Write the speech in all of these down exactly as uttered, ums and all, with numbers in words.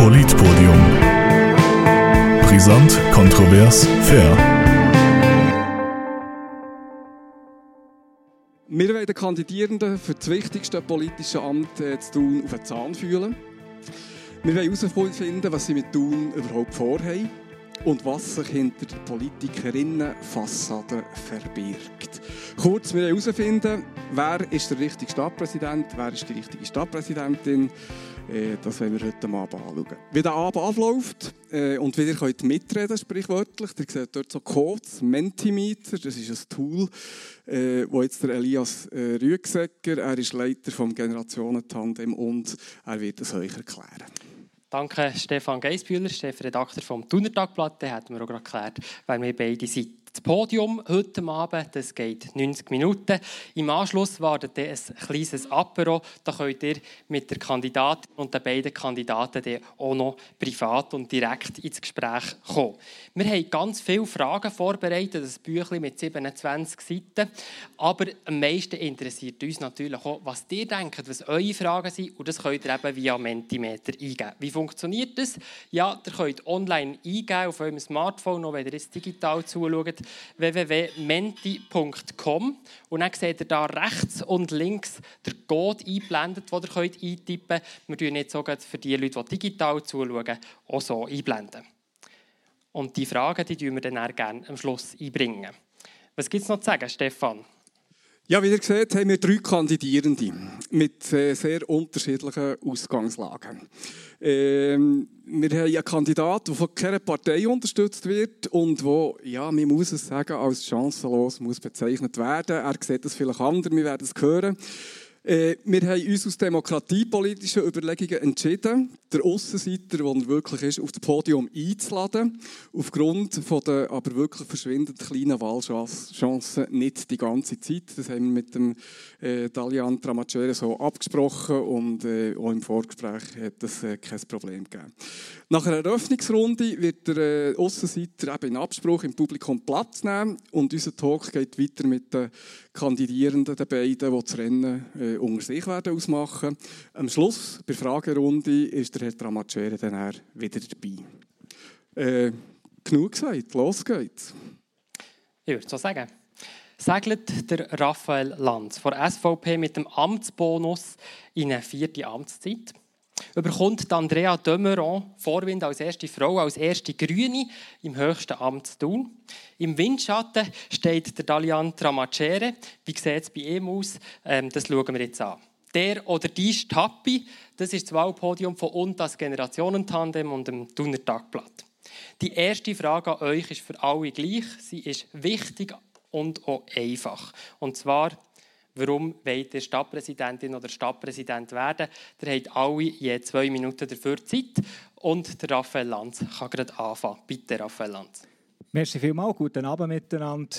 Politpodium. Brisant, kontrovers, fair. Wir wollen den Kandidierenden für das wichtigste politische Amt äh, zu Thun auf den Zahn fühlen. Wir wollen herausfinden, was sie mit Thun überhaupt vorhaben und was sich hinter der Politikerinnenfassade verbirgt. Kurz, wir wollen herausfinden, wer ist der richtige Stadtpräsident, wer ist die richtige Stadtpräsidentin. Das werden wir heute Abend anschauen. Wie der Abend abläuft und wie ihr könnt mitreden, sprichwörtlich, ihr seht dort so Codes, Mentimeter, das ist ein Tool, wo jetzt der Elias Rüegsegger, er ist Leiter vom Generationen-Tandem und er wird es euch erklären. Danke Stefan Geissbühler, Chefredakteur vom Thunertagblatt, da hat mir auch gerade erklärt, wer wir beide sind. Das Podium heute Abend, das geht neunzig Minuten. Im Anschluss wartet ein kleines Apero. Da könnt ihr mit der Kandidatin und den beiden Kandidaten dann auch noch privat und direkt ins Gespräch kommen. Wir haben ganz viele Fragen vorbereitet, das Büchlein mit siebenundzwanzig Seiten. Aber am meisten interessiert uns natürlich auch, was ihr denkt, was eure Fragen sind. Und das könnt ihr eben via Mentimeter eingeben. Wie funktioniert das? Ja, ihr könnt online eingeben auf eurem Smartphone, auch wenn ihr jetzt digital zuschaut. w w w punkt menti punkt com und dann seht ihr da rechts und links den Code eingeblendet, den ihr könnt eintippen könnt. Wir tun jetzt auch für die Leute, die digital zuschauen, auch so einblenden. Und die Fragen, die tun wir dann auch gerne am Schluss einbringen. Was gibt es noch zu sagen, Stefan? Ja, wie ihr seht, haben wir drei Kandidierende mit sehr unterschiedlichen Ausgangslagen. Ähm, wir haben einen Kandidaten, der von keiner Partei unterstützt wird und der, ja, man muss es sagen, als chancenlos muss bezeichnet werden. Er sieht das vielleicht anders, wir werden es hören. Äh, wir haben uns aus demokratiepolitischen Überlegungen entschieden, den Aussenseiter, der er wirklich ist, auf das Podium einzuladen, aufgrund von der aber wirklich verschwindend kleinen Wahlchancen nicht die ganze Zeit. Das haben wir mit dem äh, Dalian Tramacere so abgesprochen und äh, auch im Vorgespräch hat es äh, kein Problem gegeben. Nach einer Eröffnungsrunde wird der äh, Aussenseiter eben in Abspruch im Publikum Platz nehmen und unser Talk geht weiter mit den Kandidierenden, den beiden, die das Rennen äh, unter sich werden ausmachen. Am Schluss, bei der Fragerunde, ist der Herr Tramacere dann wieder dabei. Äh, genug gesagt, los geht's. Ich würde so sagen. Segelt der Raphael Lanz von S V P mit dem Amtsbonus in eine vierte Amtszeit. Überkommt Andrea De Meuron Vorwind als erste Frau, als erste Grüne im höchsten Amt zu Thun. Im Windschatten steht der Dalian Tramacere. Wie sieht es bei ihm aus? Ähm, das schauen wir jetzt an. Der oder die Stappi, das ist das Wahlpodium von uns, das Generationen-Tandem und dem Thuner Tagblatt. Die erste Frage an euch ist für alle gleich. Sie ist wichtig und auch einfach. Und zwar: Warum wollt ihr Stadtpräsidentin oder Stadtpräsident werden? Ihr habt alle je zwei Minuten dafür Zeit. Und der Raphael Lanz kann gerade anfangen. Bitte, Raphael Lanz. Merci vielmals. Guten Abend miteinander.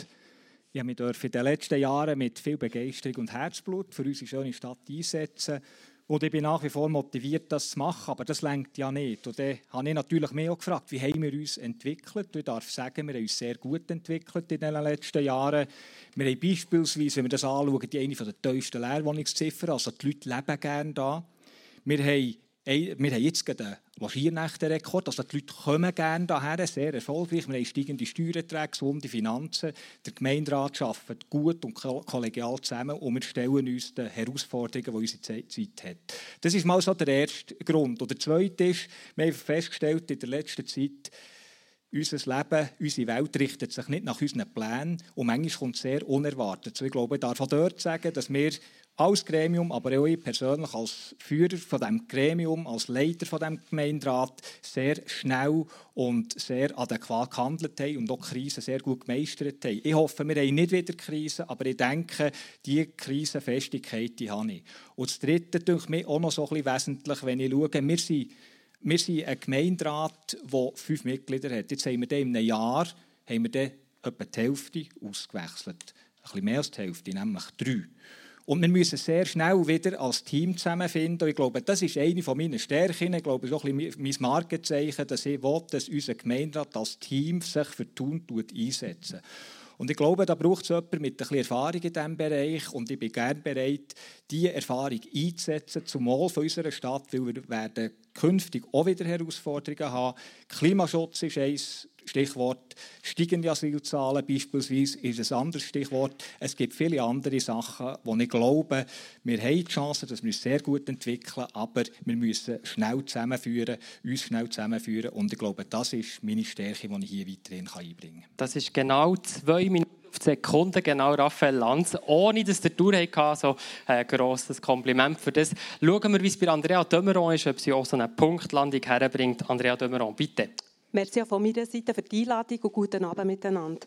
Ja, wir dürfen in den letzten Jahren mit viel Begeisterung und Herzblut für unsere schöne Stadt einsetzen. Und ich bin nach wie vor motiviert, das zu machen. Aber das reicht ja nicht. Und dann habe ich natürlich mich auch gefragt, wie haben wir uns entwickelt? Ich darf sagen, wir haben uns sehr gut entwickelt in den letzten Jahren. Wir haben beispielsweise, wenn wir das anschauen, die eine der teuersten Leerwohnungsziffern. Also die Leute leben gerne da. Wir haben, wir haben jetzt gerade einen Logiernächte-Rekord. Also die Leute kommen gerne daher, sehr erfolgreich. Wir haben steigende Steuererträge, gesunde Finanzen. Der Gemeinderat arbeitet gut und kollegial zusammen und wir stellen uns den Herausforderungen, die unsere Zeit hat. Das ist mal so der erste Grund. Und der zweite ist, wir haben festgestellt in der letzten Zeit, unser Leben, unsere Welt richtet sich nicht nach unseren Plänen und manchmal kommt es sehr unerwartet. So, ich glaube, ich darf auch dort sagen, dass wir als Gremium, aber auch ich persönlich als Führer von diesem Gremium, als Leiter von diesem Gemeinderat sehr schnell und sehr adäquat gehandelt haben und auch Krisen sehr gut gemeistert haben. Ich hoffe, wir haben nicht wieder Krisen, aber ich denke, diese Krisenfestigkeit die habe ich. Und das Dritte dünkt mir auch noch so ein bisschen wesentlich, wenn ich schaue, wir sind, wir sind ein Gemeinderat, der fünf Mitglieder hat. Jetzt haben wir in einem Jahr haben wir dann etwa die Hälfte ausgewechselt. Ein bisschen mehr als die Hälfte, nämlich drei. Und wir müssen sehr schnell wieder als Team zusammenfinden. Und ich glaube, das ist eine meiner Stärken. Ich glaube, das ist auch ein bisschen mein Markenzeichen, dass ich will, dass unser Gemeinderat als Team sich für Thun einsetzt. Und ich glaube, da braucht es jemanden mit ein bisschen Erfahrung in diesem Bereich. Und ich bin gerne bereit, diese Erfahrung einzusetzen, zumal von unserer Stadt, weil wir werden künftig auch wieder Herausforderungen haben. Klimaschutz ist ein Stichwort, steigende Asylzahlen beispielsweise ist ein anderes Stichwort. Es gibt viele andere Sachen, wo ich glaube, wir haben die Chance, dass wir uns sehr gut entwickeln, aber wir müssen schnell zusammenführen, uns schnell zusammenführen. Und ich glaube, das ist meine Stärke, die ich hier weiterhin einbringen kann. Das ist genau zwei Minuten. Sekunden, genau, Raphael Lanz, ohne dass der Tour hatte, so ein grosses Kompliment für das. Schauen wir, wie es bei Andrea De Meuron ist, ob sie auch so eine Punktlandung herbringt. Andrea De Meuron, bitte. Merci auch von meiner Seite für die Einladung und guten Abend miteinander.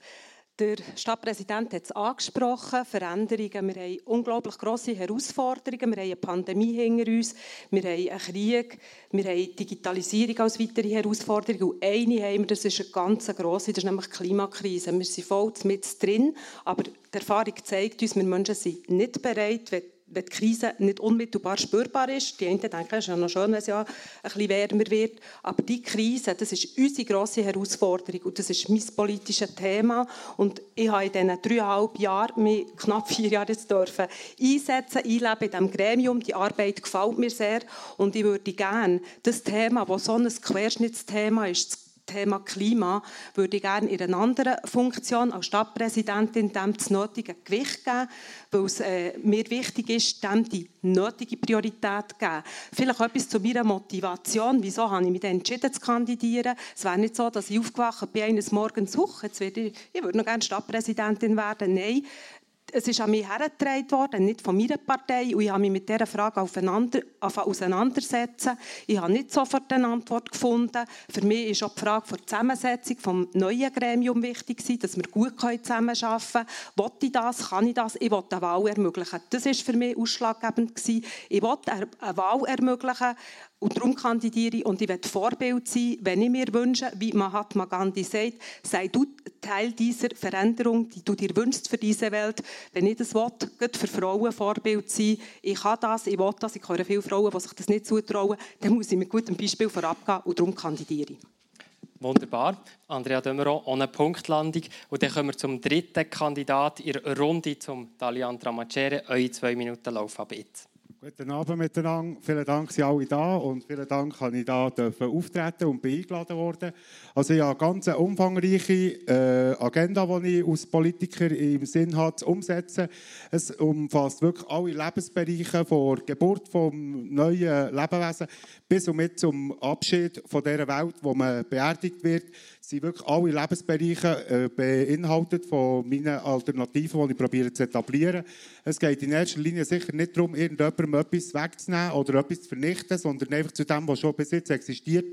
Der Stadtpräsident hat es angesprochen, Veränderungen. Wir haben unglaublich grosse Herausforderungen. Wir haben eine Pandemie hinter uns, wir haben einen Krieg, wir haben Digitalisierung als weitere Herausforderung. Und eine haben wir, das ist eine ganz grosse, das ist nämlich die Klimakrise. Wir sind voll mit drin, aber die Erfahrung zeigt uns, wir Menschen sind nicht bereit, wenn die Krise nicht unmittelbar spürbar ist. Die einen denken, es ist ja noch schön, wenn es ja ein bisschen wärmer wird. Aber die Krise, das ist unsere grosse Herausforderung und das ist mein politisches Thema. Und ich habe in diesen dreieinhalb Jahren, mich knapp vier Jahre jetzt dürfen, einsetzen, einleben in diesem Gremium. Die Arbeit gefällt mir sehr und ich würde gerne das Thema, das so ein Querschnittsthema ist, Thema Klima, würde ich gerne in einer anderen Funktion als Stadtpräsidentin dem das nötige Gewicht geben, weil es äh, mir wichtig ist, dem die nötige Priorität zu geben. Vielleicht etwas zu meiner Motivation. Wieso habe ich mich entschieden zu kandidieren? Es wäre nicht so, dass ich aufgewacht bin eines Morgens, hoch, jetzt werde ich, ich würde noch gerne Stadtpräsidentin werden. Nein. Es ist an mich herangetragen worden, nicht von meiner Partei. Und ich habe mich mit dieser Frage auseinandersetzen. Ich habe nicht sofort eine Antwort gefunden. Für mich ist auch die Frage der Zusammensetzung des neuen Gremiums wichtig, dass wir gut zusammenarbeiten können. Will ich das? Kann ich das? Ich will eine Wahl ermöglichen. Das war für mich ausschlaggebend. Ich will eine Wahl ermöglichen. Und darum kandidiere ich und ich möchte Vorbild sein, wenn ich mir wünsche, wie Mahatma Gandhi sagt, sei du Teil dieser Veränderung, die du dir wünschst für diese Welt. Wenn ich das will, geht für Frauen Vorbild sein. Ich kann das, ich will das, ich höre viele Frauen, die sich das nicht zutrauen. Dann muss ich mit gutem Beispiel vorangehen und darum kandidiere ich. Wunderbar. Andrea De Meuron ohne Punktlandung. Und dann kommen wir zum dritten Kandidat in der Runde, zum Dalian Tramacere. Eure zwei Minuten laufen ab jetzt. Guten Abend miteinander. Vielen Dank, Sie sind alle da und vielen Dank, dass ich hier auftreten und bin eingeladen worden. Also ich habe eine ganz umfangreiche äh, Agenda, die ich als Politiker im Sinn habe, zu umsetzen. Es umfasst wirklich alle Lebensbereiche, von der Geburt des neuen Lebewesen bis und mit zum Abschied von dieser Welt, wo man beerdigt wird. Es sind wirklich alle Lebensbereiche äh, beinhaltet von meinen Alternativen, die ich probiere zu etablieren. Es geht in erster Linie sicher nicht darum, irgendjemandem etwas wegzunehmen oder etwas zu vernichten, sondern einfach zu dem, was schon bis jetzt existiert,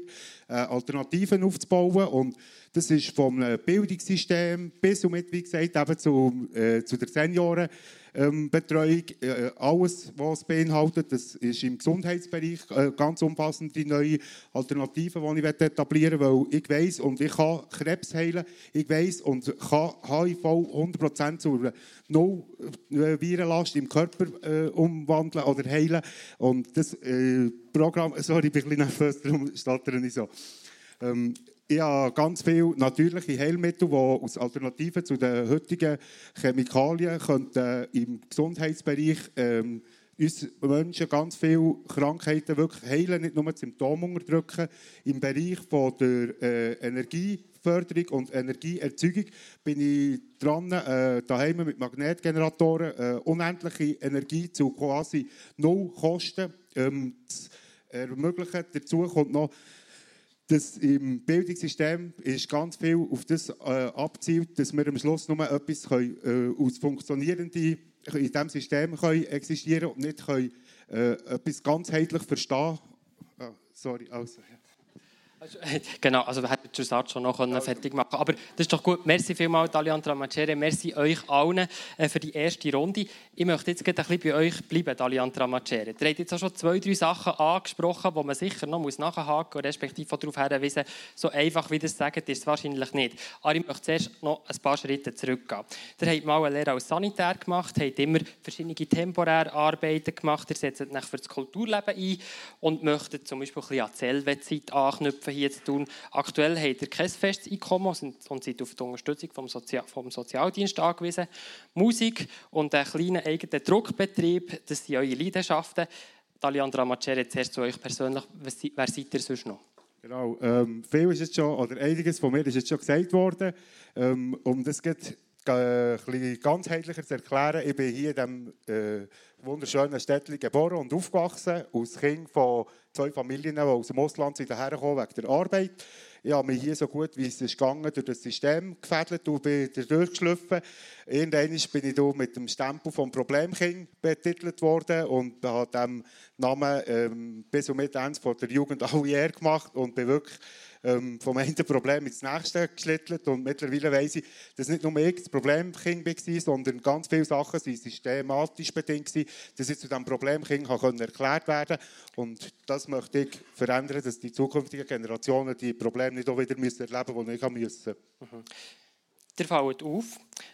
Alternativen aufzubauen. Und das ist vom Bildungssystem bis und mit, wie gesagt, eben zu, äh, zu der Seniorenbetreuung. Äh, alles, was es beinhaltet, das ist im Gesundheitsbereich äh, ganz umfassend die neue Alternative, die ich etablieren will. Weil ich weiss und ich kann Krebs heilen. Ich weiss und kann H I V hundert Prozent zur Null-Virenlast im Körper äh, umwandeln oder heilen. Und das äh, Programm, sorry, ich bin ein bisschen nervös, darum stottere ich so. Ähm, Ich habe ganz viele natürliche Heilmittel, die als Alternative zu den heutigen Chemikalien könnten im Gesundheitsbereich ähm, uns Menschen ganz viele Krankheiten wirklich heilen, nicht nur die Symptome unterdrücken. Im Bereich von der äh, Energieförderung und Energieerzeugung bin ich dran, äh, daheim mit Magnetgeneratoren äh, unendliche Energie zu quasi null Kosten ähm, zu ermöglichen. Dazu kommt noch, das im Bildungssystem ist ganz viel auf das äh, abzielt, dass wir am Schluss nur etwas können, äh, als Funktionierende in diesem System können existieren und nicht können, äh, etwas ganzheitlich verstehen. Oh, sorry, also. Genau, also wir hätten den schon noch also. fertig machen können. Aber das ist doch gut. Merci vielmals, Dalian Tramacere. Merci euch allen für die erste Runde. Ich möchte jetzt gerade ein bisschen bei euch bleiben, Dalian Tramacere. Ihr habt jetzt auch schon zwei, drei Sachen angesprochen, die man sicher noch nachhaken muss, respektive darauf hinweisen. So einfach, wie das sagen, ist es wahrscheinlich nicht. Aber ich möchte zuerst noch ein paar Schritte zurückgehen. Ihr habt mal eine Lehre als Sanitär gemacht, habt immer verschiedene temporäre Arbeiten gemacht, ihr setzt euch für das Kulturleben ein und möchtet zum Beispiel ein bisschen an die Zellwehzeit anknüpfen. dürfen hier zu tun. Aktuell habt ihr kein festes Einkommen und seid auf die Unterstützung vom, Sozi- vom Sozialdienst angewiesen. Musik und einen kleinen eigenen Druckbetrieb, das sind eure Leidenschaften. Dalian Tramacere, zuerst zu euch persönlich. Wer seid ihr sonst noch? Genau, ähm, viel ist jetzt schon, oder einiges von mir ist jetzt schon gesagt worden. Ähm, um das geht äh, ein bisschen ganzheitlicher zu erklären, ich bin hier in diesem äh, wunderschönen Städtchen geboren und aufgewachsen, als Kind von zwei Familien, die aus dem Ausland hierher kamen wegen der Arbeit. Ich habe mich hier so gut wie es ging durch das System gefädelt und bin durchgeschliffen. Irgendwann bin ich hier mit dem Stempel vom Problemkind betitelt worden und habe diesem Namen ähm, bis und mit Ende der Jugend alle Ehre gemacht und bin wirklich ähm, vom einen Problem ins nächste geschlittelt. Und mittlerweile weiss ich, dass nicht nur ich das Problemkind war, sondern ganz viele Sachen waren systematisch bedingt, dass ich zu diesem Problemkind erklärt werden konnte. Und das möchte ich verändern, dass die zukünftigen Generationen die Probleme nicht auch wieder erleben müssen, die ich musste. Mhm. Ihr fällt auf,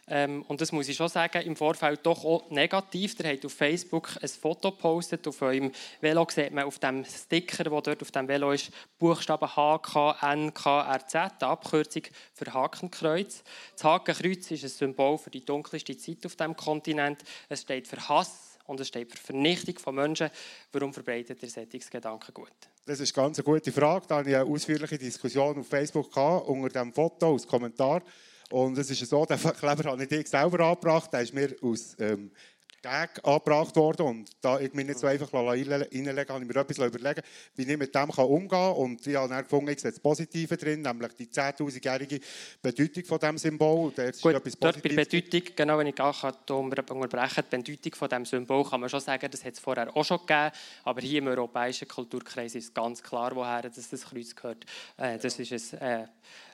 ähm, und das muss ich schon sagen, im Vorfeld doch auch negativ. Ihr habt auf Facebook ein Foto gepostet, auf eurem Velo sieht man auf dem Sticker, der dort auf dem Velo ist, Buchstaben H K N K R Z, die Abkürzung für Hakenkreuz. Das Hakenkreuz ist ein Symbol für die dunkelste Zeit auf diesem Kontinent. Es steht für Hass. Und es steht für Vernichtung von Menschen. Warum verbreitet ihr solches Gedankengut? Das ist ganz eine gute Frage. Da hatte ich eine ausführliche Diskussion auf Facebook unter diesem Foto als Kommentar. Und es ist so, den Kleber habe ich nicht selber angebracht. Der ist mir aus ähm, Gag angebracht worden. Und da ich mich nicht so einfach reinlegen lasse, habe ich mir etwas überlegen, wie ich mit dem umgehen kann. Und ich habe dann gefunden, ich sehe das Positive drin, nämlich die zehntausendjährige Bedeutung von diesem Symbol. Und das Gut, ist etwas dort bei der Bedeutung, genau, wenn ich gar unterbrechen kann, die Bedeutung von diesem Symbol kann man schon sagen, das hat es vorher auch schon gegeben. Aber hier im europäischen Kulturkreis ist ganz klar, woher dass das Kreuz gehört. Äh, das ja. ist ein... Äh,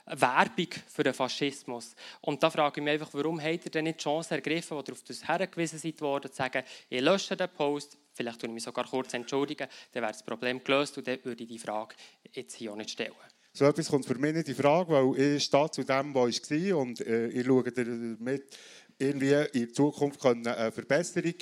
Werbung für den Faschismus. Und da frage ich mich einfach, warum habt ihr denn nicht die Chance ergriffen, wo ihr auf das hergewiesen seid worden, zu sagen, ich lösche den Post, vielleicht tue ich mich sogar kurz entschuldigen, dann wäre das Problem gelöst und dann würde ich die Frage jetzt hier auch nicht stellen. So etwas kommt für mich nicht in Frage, weil ich stehe zu dem, wo ich war und äh, ich schaue damit, irgendwie in Zukunft eine Verbesserung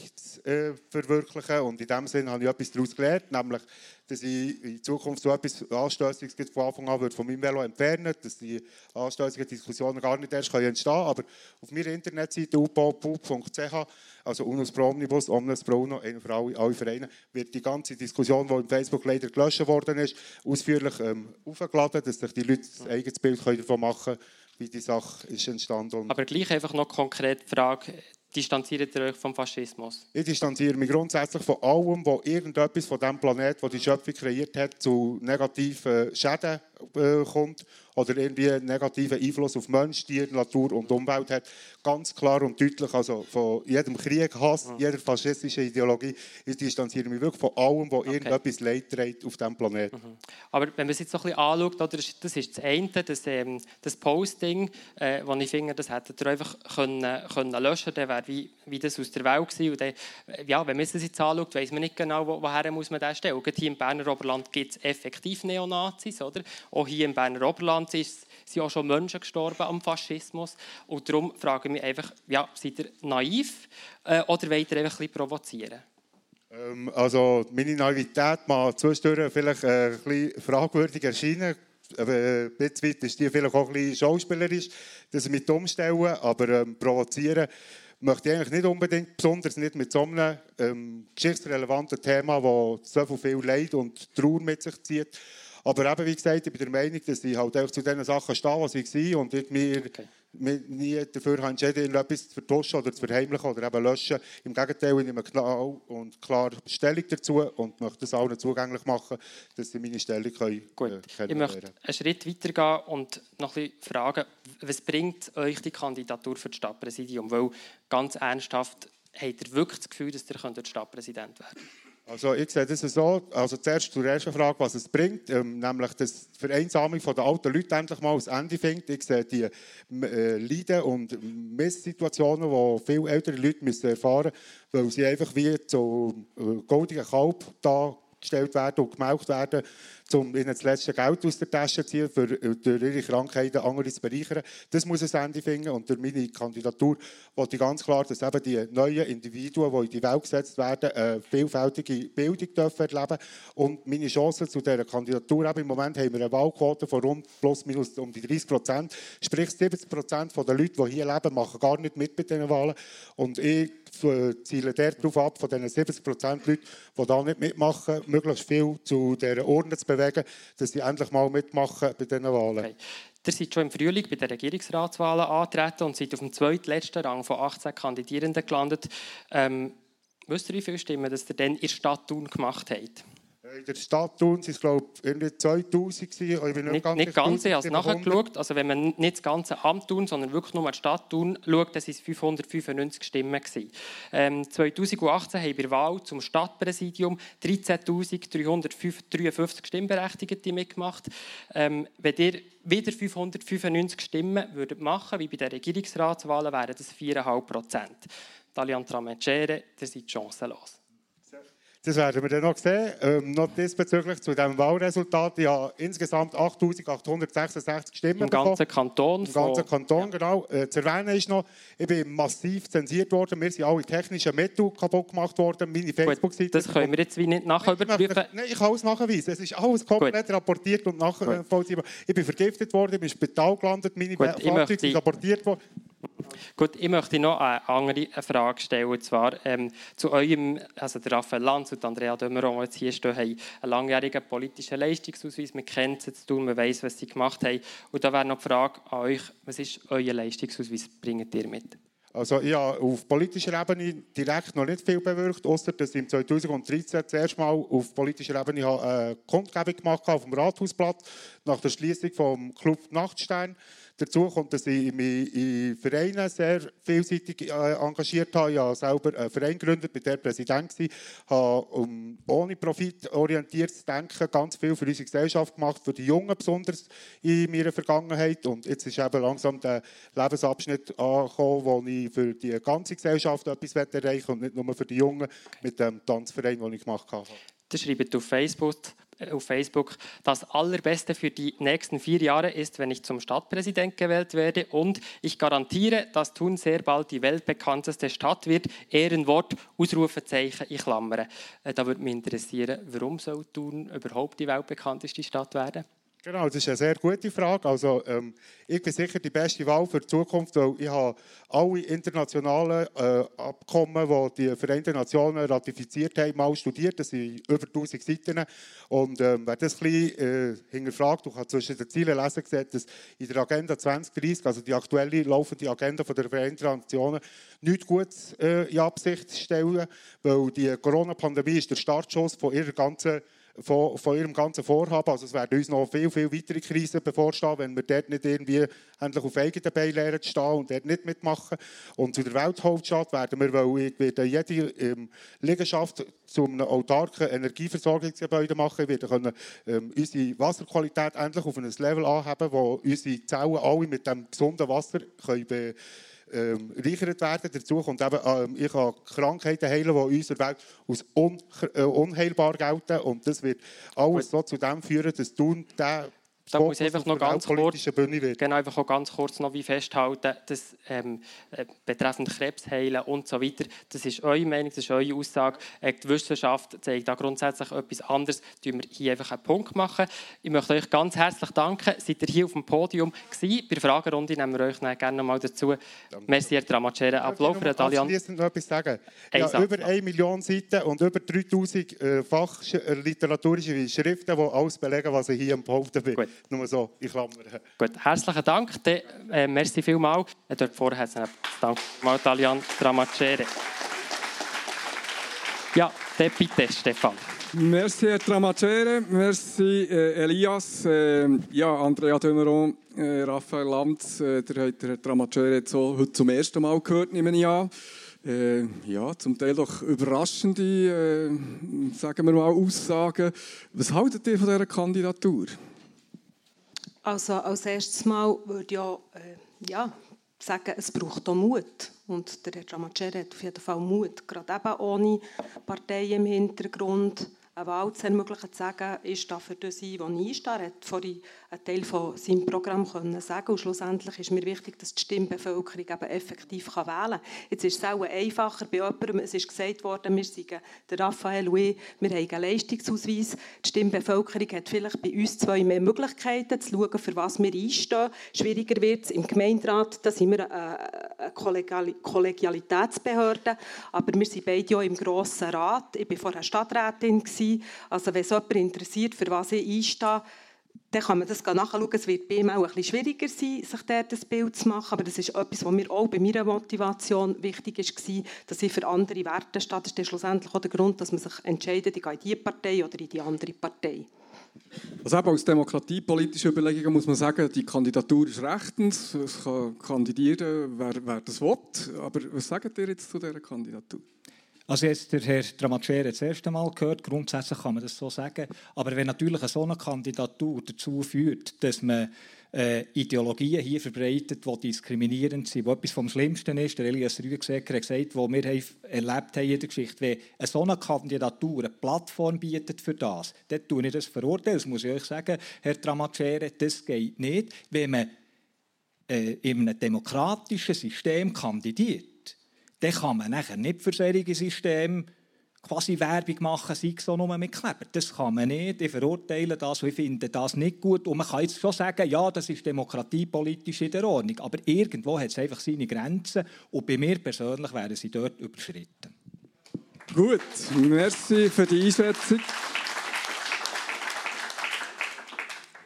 äh, verwirklichen und in diesem Sinne habe ich etwas daraus gelernt, nämlich, dass ich in Zukunft so etwas Anstössiges von Anfang an würde von meinem Velo entfernen, dass die anstössigen Diskussionen gar nicht erst entstehen können. Aber auf meiner Internetseite u b o punkt p u b punkt c h, also Unus Pro Omnibus, Omnes Pro Uno, eine für alle, alle Vereine, wird die ganze Diskussion, die im Facebook leider gelöscht worden ist, ausführlich ähm, aufgeladen, dass sich die Leute ein eigenes Bild davon machen können, wie die Sache ist entstanden. Aber gleich einfach noch konkret die Frage, distanziert ihr euch vom Faschismus? Ich distanziere mich grundsätzlich von allem, was irgendetwas von dem Planeten, das die Schöpfung kreiert hat, zu negativen Schäden äh, kommt oder irgendwie einen negativen Einfluss auf Mensch, Tier, Natur und Umwelt hat. Ganz klar und deutlich, also von jedem Krieg, Hass, mhm. jeder faschistischen Ideologie, ich distanziere mich wirklich von allem, was okay. irgendetwas Leid trägt auf diesem Planeten. Mhm. Aber wenn man es jetzt so ein bisschen anschaut, oder, das ist das eine, das, ähm, das Posting, äh, wo ich finde, das hättet ihr einfach können, können löschen können, Wie, wie das aus der Welt war. Und dann, ja, wenn man es jetzt anschaut, weiss man nicht genau, wo, woher muss man das stellen. Gerade hier im Berner Oberland gibt es effektiv Neonazis. Oder? Auch hier im Berner Oberland ist, sind auch schon Menschen gestorben am Faschismus. Und darum frage ich mich einfach, ja, seid ihr naiv äh, oder wollt ihr einfach ein bisschen provozieren? Ähm, also meine Naivität mag zwischendurch vielleicht ein bisschen fragwürdig erscheinen. Ein bisschen weit ist die vielleicht auch ein bisschen schauspielerisch, dass ich mich umstellen, aber ähm, provozieren möchte ich eigentlich nicht unbedingt, besonders nicht mit so einem ähm, geschichtsrelevanten Thema, das so viel Leid und Trauer mit sich zieht. Aber eben, wie gesagt, ich bin der Meinung, dass ich halt auch zu diesen Sachen stehe, was ich war und ich mir okay. nie dafür entschieden, etwas zu vertuschen oder zu verheimlichen oder eben löschen. Im Gegenteil, ich nehme genau und klar Stellung dazu und möchte das allen zugänglich machen, dass sie meine Stellung können. Gut, äh, ich möchte einen Schritt weitergehen und noch ein bisschen fragen, was bringt euch die Kandidatur für das Stadtpräsidium? Weil ganz ernsthaft, habt ihr wirklich das Gefühl, dass ihr Stadtpräsident werden könnt? Also ich sehe das so, also zuerst zur ersten Frage, was es bringt, ähm, nämlich dass die Vereinsamung der alten Leute endlich mal ein Ende findet. Ich sehe die äh, Leiden und Misssituationen, die viele ältere Leute müssen erfahren müssen, weil sie einfach wie zu äh, goldigen Kalb da gestellt werden und gemelkt werden, um ihnen das letzte Geld aus der Tasche zu ziehen, für, durch ihre Krankheiten andere zu bereichern. Das muss ein Ende finden. Und durch meine Kandidatur wollte ich ganz klar, dass eben die neuen Individuen, die in die Welt gesetzt werden, eine vielfältige Bildung dürfen erleben. Und meine Chancen zu dieser Kandidatur, eben im Moment haben wir eine Wahlquote von rund plus minus um die dreißig Prozent. Sprich, siebzig Prozent der Leute, die hier leben, machen gar nicht mit bei diesen Wahlen. Und ich ziele darauf ab, von diesen siebzig Prozent Leuten, die da nicht mitmachen, möglichst viel zu dieser Urne zu bewegen, dass sie endlich mal mitmachen bei diesen Wahlen. Okay. Ihr seid schon im Frühling bei den Regierungsratswahlen antreten und seid auf dem zweitletzten Rang von achtzehn Kandidierenden gelandet. Ähm, wisst ihr, wie viele Stimmen, dass ihr dann in der Stadt Thun gemacht habt? In der Stadt Thun sind es, glaube ich, zweitausend. Ich bin nicht, nicht ganz, nicht ganz ich habe es nachgeschaut. Also, wenn man nicht das ganze Amt Thun, sondern wirklich nur die Stadt Thun schaut, das waren fünfhundertfünfundneunzig Stimmen. Ähm, zweitausendachtzehn haben bei der Wahl zum Stadtpräsidium dreizehntausend dreihundertdreiundfünfzig Stimmberechtigte mitgemacht. Ähm, wenn ihr wieder fünfhundertfünfundneunzig Stimmen würdet machen, wie bei den Regierungsratswahlen, wären das vier Komma fünf Prozent. Dalian Tramacere, ihr seid chancenlos. Das werden wir dann noch sehen. Ähm, noch diesbezüglich zu diesem Wahlresultat. Ich habe insgesamt achttausendachthundertsechsundsechzig Stimmen bekommen. Im ganzen Kanton. Im ganzen Kanton, von... genau. Äh, zu erwähnen ist noch, ich bin massiv zensiert worden. Mir sind alle technischen Mittel kaputt gemacht worden. Meine Facebook-Seite. Das können wir jetzt wie nicht nachher überprüfen. Nein, nein, ich kann alles nachweisen. Es ist alles komplett Gut. rapportiert und nachvollziehbar. Ich bin vergiftet worden, ich bin im Spital gelandet, meine Fahrzeuge sind rapportiert worden. Gut, ich möchte noch eine andere Frage stellen, und zwar ähm, zu eurem, also der Raphael Lanz und Andrea De Meuron, die jetzt hier stehen, haben einen langjährigen politischen Leistungsausweis, man kennt sie zu tun, man weiss, was sie gemacht haben, und da wäre noch die Frage an euch, was ist euer Leistungsausweis, bringt ihr mit? Also ich habe auf politischer Ebene direkt noch nicht viel bewirkt, ausser dass ich im zweitausenddreizehn das erste Mal auf politischer Ebene eine Kundgebung gemacht habe auf dem Rathausplatz nach der Schliessung des Club Nachtstern. Dazu kommt, dass ich mich in Vereinen sehr vielseitig engagiert habe. Ich habe selber einen Verein gegründet, bin der Präsident gewesen, habe um ohne profitorientiertes Denken ganz viel für unsere Gesellschaft gemacht, für die Jungen besonders in meiner Vergangenheit. Und jetzt ist eben langsam der Lebensabschnitt angekommen, wo ich für die ganze Gesellschaft etwas erreichen will und nicht nur für die Jungen mit dem Tanzverein, den ich gemacht habe. Ihr schreibt auf Facebook, auf Facebook, das Allerbeste für die nächsten vier Jahre ist, wenn ich zum Stadtpräsident gewählt werde und ich garantiere, dass Thun sehr bald die weltbekannteste Stadt wird. Ehrenwort, Ausrufezeichen, in Klammern. Da würde mich interessieren, warum soll Thun überhaupt die weltbekannteste Stadt werden? Genau, das ist eine sehr gute Frage. Also, ähm, ich bin sicher die beste Wahl für die Zukunft, weil ich habe alle internationalen äh, Abkommen, die die Vereinten Nationen ratifiziert haben, mal studiert. Das sind über tausend Seiten. Und ähm, wer das ein bisschen äh, hinterfragt und kann zwischen den Zielen lesen, sieht, dass in der Agenda zweitausenddreissig, also die aktuelle laufende Agenda der Vereinten Nationen, nichts Gutes äh, in Absicht stellen, weil die Corona-Pandemie ist der Startschuss von ihrer ganzen Von, von ihrem ganzen Vorhaben. Also es werden uns noch viel, viel weitere Krisen bevorstehen, wenn wir dort nicht irgendwie endlich auf eigenen Beinen lernen zu stehen und dort nicht mitmachen. Und zu der Welthauptstadt werden wir, weil ich werde jede ähm, Liegenschaft zu einem autarken Energieversorgungsgebäude machen. Wir können ähm, unsere Wasserqualität endlich auf ein Level anheben, wo unsere Zellen alle mit dem gesunden Wasser können be- Ähm, reichert werden. Dazu kommt eben, ähm, ich kann Krankheiten heilen, die in unserer Welt als un- äh, unheilbar gelten. Und das wird alles so zu dem führen, dass Thun der Da muss ich einfach noch ganz kurz, genau, einfach auch ganz kurz noch wie festhalten, dass ähm, äh, betreffend Krebs heilen und so weiter, das ist eure Meinung, das ist eure Aussage. Äh, die Wissenschaft zeigt da grundsätzlich etwas anderes. Tun wir hier einfach einen Punkt machen. Ich möchte euch ganz herzlich danken. Seid ihr hier auf dem Podium gewesen? Bei der Fragerunde nehmen wir euch gerne noch mal dazu. Merci, Herr Tramacere. Applaus für Dalian. Ich möchte noch etwas sagen. Ja, über eine Million Seiten und über dreitausend äh, fachliteraturische Schriften, die alles belegen, was ich hier am Behaupten bin. Gut. Nur so, ich klammere. Gut, herzlichen Dank. De, äh, merci vielmals. Dort vorher hat es einen Dank. Mal Dalian Tramacere. Ja, de bitte, Stefan. Merci, Herr Tramacere. Merci, äh, Elias. Äh, ja, Andrea De Meuron, äh, Raphael Lanz. Äh, der hat Herr Tramacere jetzt so heute zum ersten Mal gehört, nehme ich an. Äh, ja, zum Teil doch überraschende, äh, sagen wir mal, Aussagen. Was haltet ihr von dieser Kandidatur? Also als erstes Mal würde ja, äh, ja sagen, es braucht auch Mut. Und der Herr Tramacere hat auf jeden Fall Mut, gerade eben ohne Partei im Hintergrund, aber auch zu ermöglichen, zu sagen, ich stehe für das ein, wo ich stehe. Er hat vorhin einen Teil von seinem Programm können sagen. Und schlussendlich ist mir wichtig, dass die Stimmbevölkerung eben effektiv wählen kann. Jetzt ist es auch einfacher bei jemandem. Es ist gesagt worden, wir seien der Raphael und ich, wir haben einen Leistungsausweis. Die Stimmbevölkerung hat vielleicht bei uns zwei mehr Möglichkeiten, zu schauen, für was wir einstehen. Schwieriger wird es im Gemeinderat. Da sind wir eine Kollegialitätsbehörde. Aber wir sind beide auch im Grossen Rat. Ich war vorher Stadträtin. Also wenn es jemand interessiert, für was ich einstehe, dann kann man das nachschauen. Es wird bei ihm auch ein bisschen schwieriger sein, sich dort ein Bild zu machen. Aber das ist etwas, was mir auch bei meiner Motivation wichtig war, dass ich für andere Werte stehe. Das ist schlussendlich auch der Grund, dass man sich entscheidet, ich gehe in diese Partei oder in die andere Partei. Also eben aus demokratiepolitischen Überlegungen muss man sagen, die Kandidatur ist rechtens. Es kann kandidieren, wer, wer das will. Aber was sagt ihr jetzt zu dieser Kandidatur? Also jetzt, der Herr Tramacere das erste Mal gehört, grundsätzlich kann man das so sagen. Aber wenn natürlich eine solche Kandidatur dazu führt, dass man äh, Ideologien hier verbreitet, die diskriminierend sind, die etwas vom Schlimmsten ist, der Elias Rüegsegger hat gesagt, was wir haben erlebt haben in der Geschichte, wenn eine solche Kandidatur eine Plattform bietet für das, dann tue ich das verurteilen. Das muss ich euch sagen, Herr Tramacere, das geht nicht. Wenn man äh, in einem demokratischen System kandidiert, dann kann man nachher nicht für solche Systeme quasi Werbung machen, sei es auch nur mit Kleber. Das kann man nicht. Ich verurteile das und ich finde das nicht gut. Und man kann jetzt schon sagen, ja, das ist demokratiepolitisch in der Ordnung. Aber irgendwo hat es einfach seine Grenzen. Und bei mir persönlich wären sie dort überschritten. Gut, merci für die Einschätzung.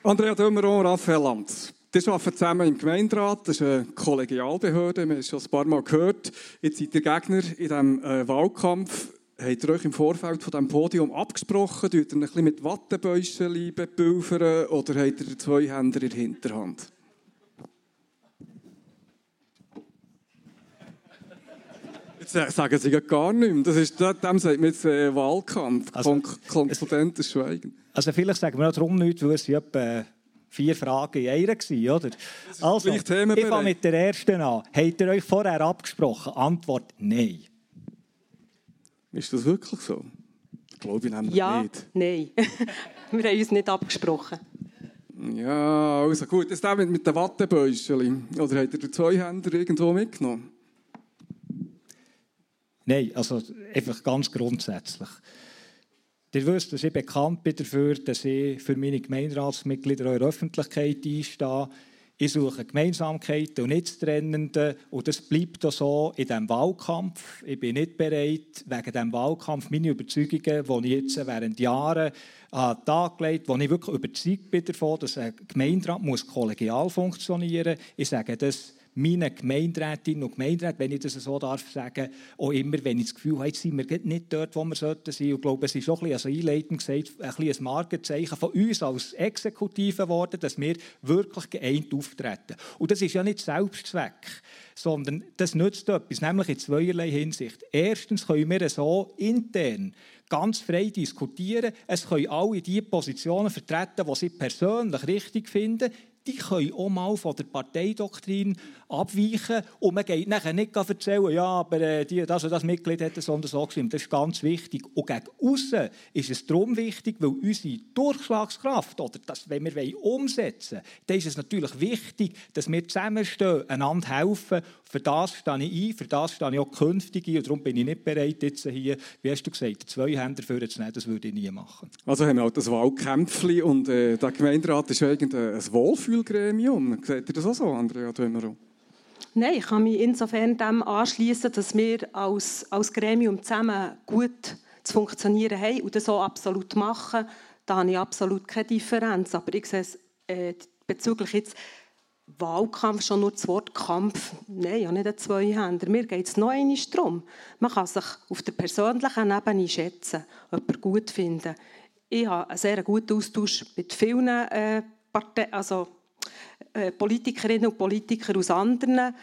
Andrea De Meuron, Raphael Lanz. Wir arbeiten zusammen im Gemeinderat, das ist eine Kollegialbehörde, wir haben es schon ein paar Mal gehört. Jetzt seid ihr Gegner in diesem äh, Wahlkampf. Habt ihr euch im Vorfeld von diesem Podium abgesprochen? Tut ihr ein bisschen mit Wattebäuschen bepulvern oder habt ihr zwei Hände in der Hinterhand? Jetzt äh, sagen sie gar nichts mehr. Das ist, dem sagt man jetzt äh, Wahlkampf, also, konkludentes Schweigen. Also vielleicht sagen wir auch darum nichts, weil es etwa vier Fragen in einer gewesen, oder? Also, ich fange mit der ersten an. Habt ihr euch vorher abgesprochen? Antwort, nein. Ist das wirklich so? Ich glaube, ich nehme das ja, nicht. Nein. Wir haben uns nicht abgesprochen. Ja, also gut. Ist das mit den Wattebäuschen? Oder habt ihr zwei Hände irgendwo mitgenommen? Nein, also einfach ganz grundsätzlich. Ihr wisst, dass ich bekannt bin dafür, dass ich für meine Gemeinderatsmitglieder in der Öffentlichkeit einstehe. Ich suche Gemeinsamkeiten und nicht das Trennende. Und das bleibt auch so in diesem Wahlkampf. Ich bin nicht bereit, wegen diesem Wahlkampf meine Überzeugungen, die ich jetzt während Jahren an den Tag gelegt habe, wo ich wirklich überzeugt bin davon, dass ein Gemeinderat muss kollegial funktionieren muss. Ich sage das meine Gemeinderätinnen und Gemeinderäte, wenn ich das so darf sagen, auch immer, wenn ich das Gefühl habe, jetzt sind wir nicht dort, wo wir sein sollten. Und ich glaube, es ist auch ein bisschen, also einleitend gesagt, ein bisschen ein Markenzeichen von uns als Exekutive geworden, dass wir wirklich geeint auftreten. Und das ist ja nicht Selbstzweck, sondern das nützt etwas, nämlich in zweierlei Hinsicht. Erstens können wir so intern ganz frei diskutieren. Es können alle die Positionen vertreten, die sie persönlich richtig finden. Die können auch mal von der Parteidoktrin abweichen. Und man geht nachher nicht erzählen, ja, aber die, das, das Mitglied hat das und so gestimmt. Das ist ganz wichtig. Und gegen aussen ist es darum wichtig, weil unsere Durchschlagskraft, oder das, wenn wir umsetzen wollen, dann ist es natürlich wichtig, dass wir zusammenstehen, einander helfen. Für das stehe ich ein, für das stehe ich auch künftig ein. Und darum bin ich nicht bereit, jetzt hier, wie hast du gesagt, zwei Hände dafür zu nehmen. Das würde ich nie machen. Also haben wir auch das Wahlkämpfchen und äh, der Gemeinderat ist irgendein Wohlfühl. Gremium. Seht ihr das auch so, Andrea De Meuron? Nein, ich kann mich insofern dem anschliessen, dass wir als, als Gremium zusammen gut zu funktionieren haben und das auch absolut machen. Da habe ich absolut keine Differenz. Aber ich sehe es äh, bezüglich jetzt Wahlkampf, schon nur das Wort Kampf. Nein, ja nicht an zwei Händen. Mir geht es noch einmal darum. Man kann sich auf der persönlichen Ebene schätzen, jemanden gut finden. Ich habe einen sehr guten Austausch mit vielen äh, Partei, also äh, Politikerinnen und Politiker aus anderen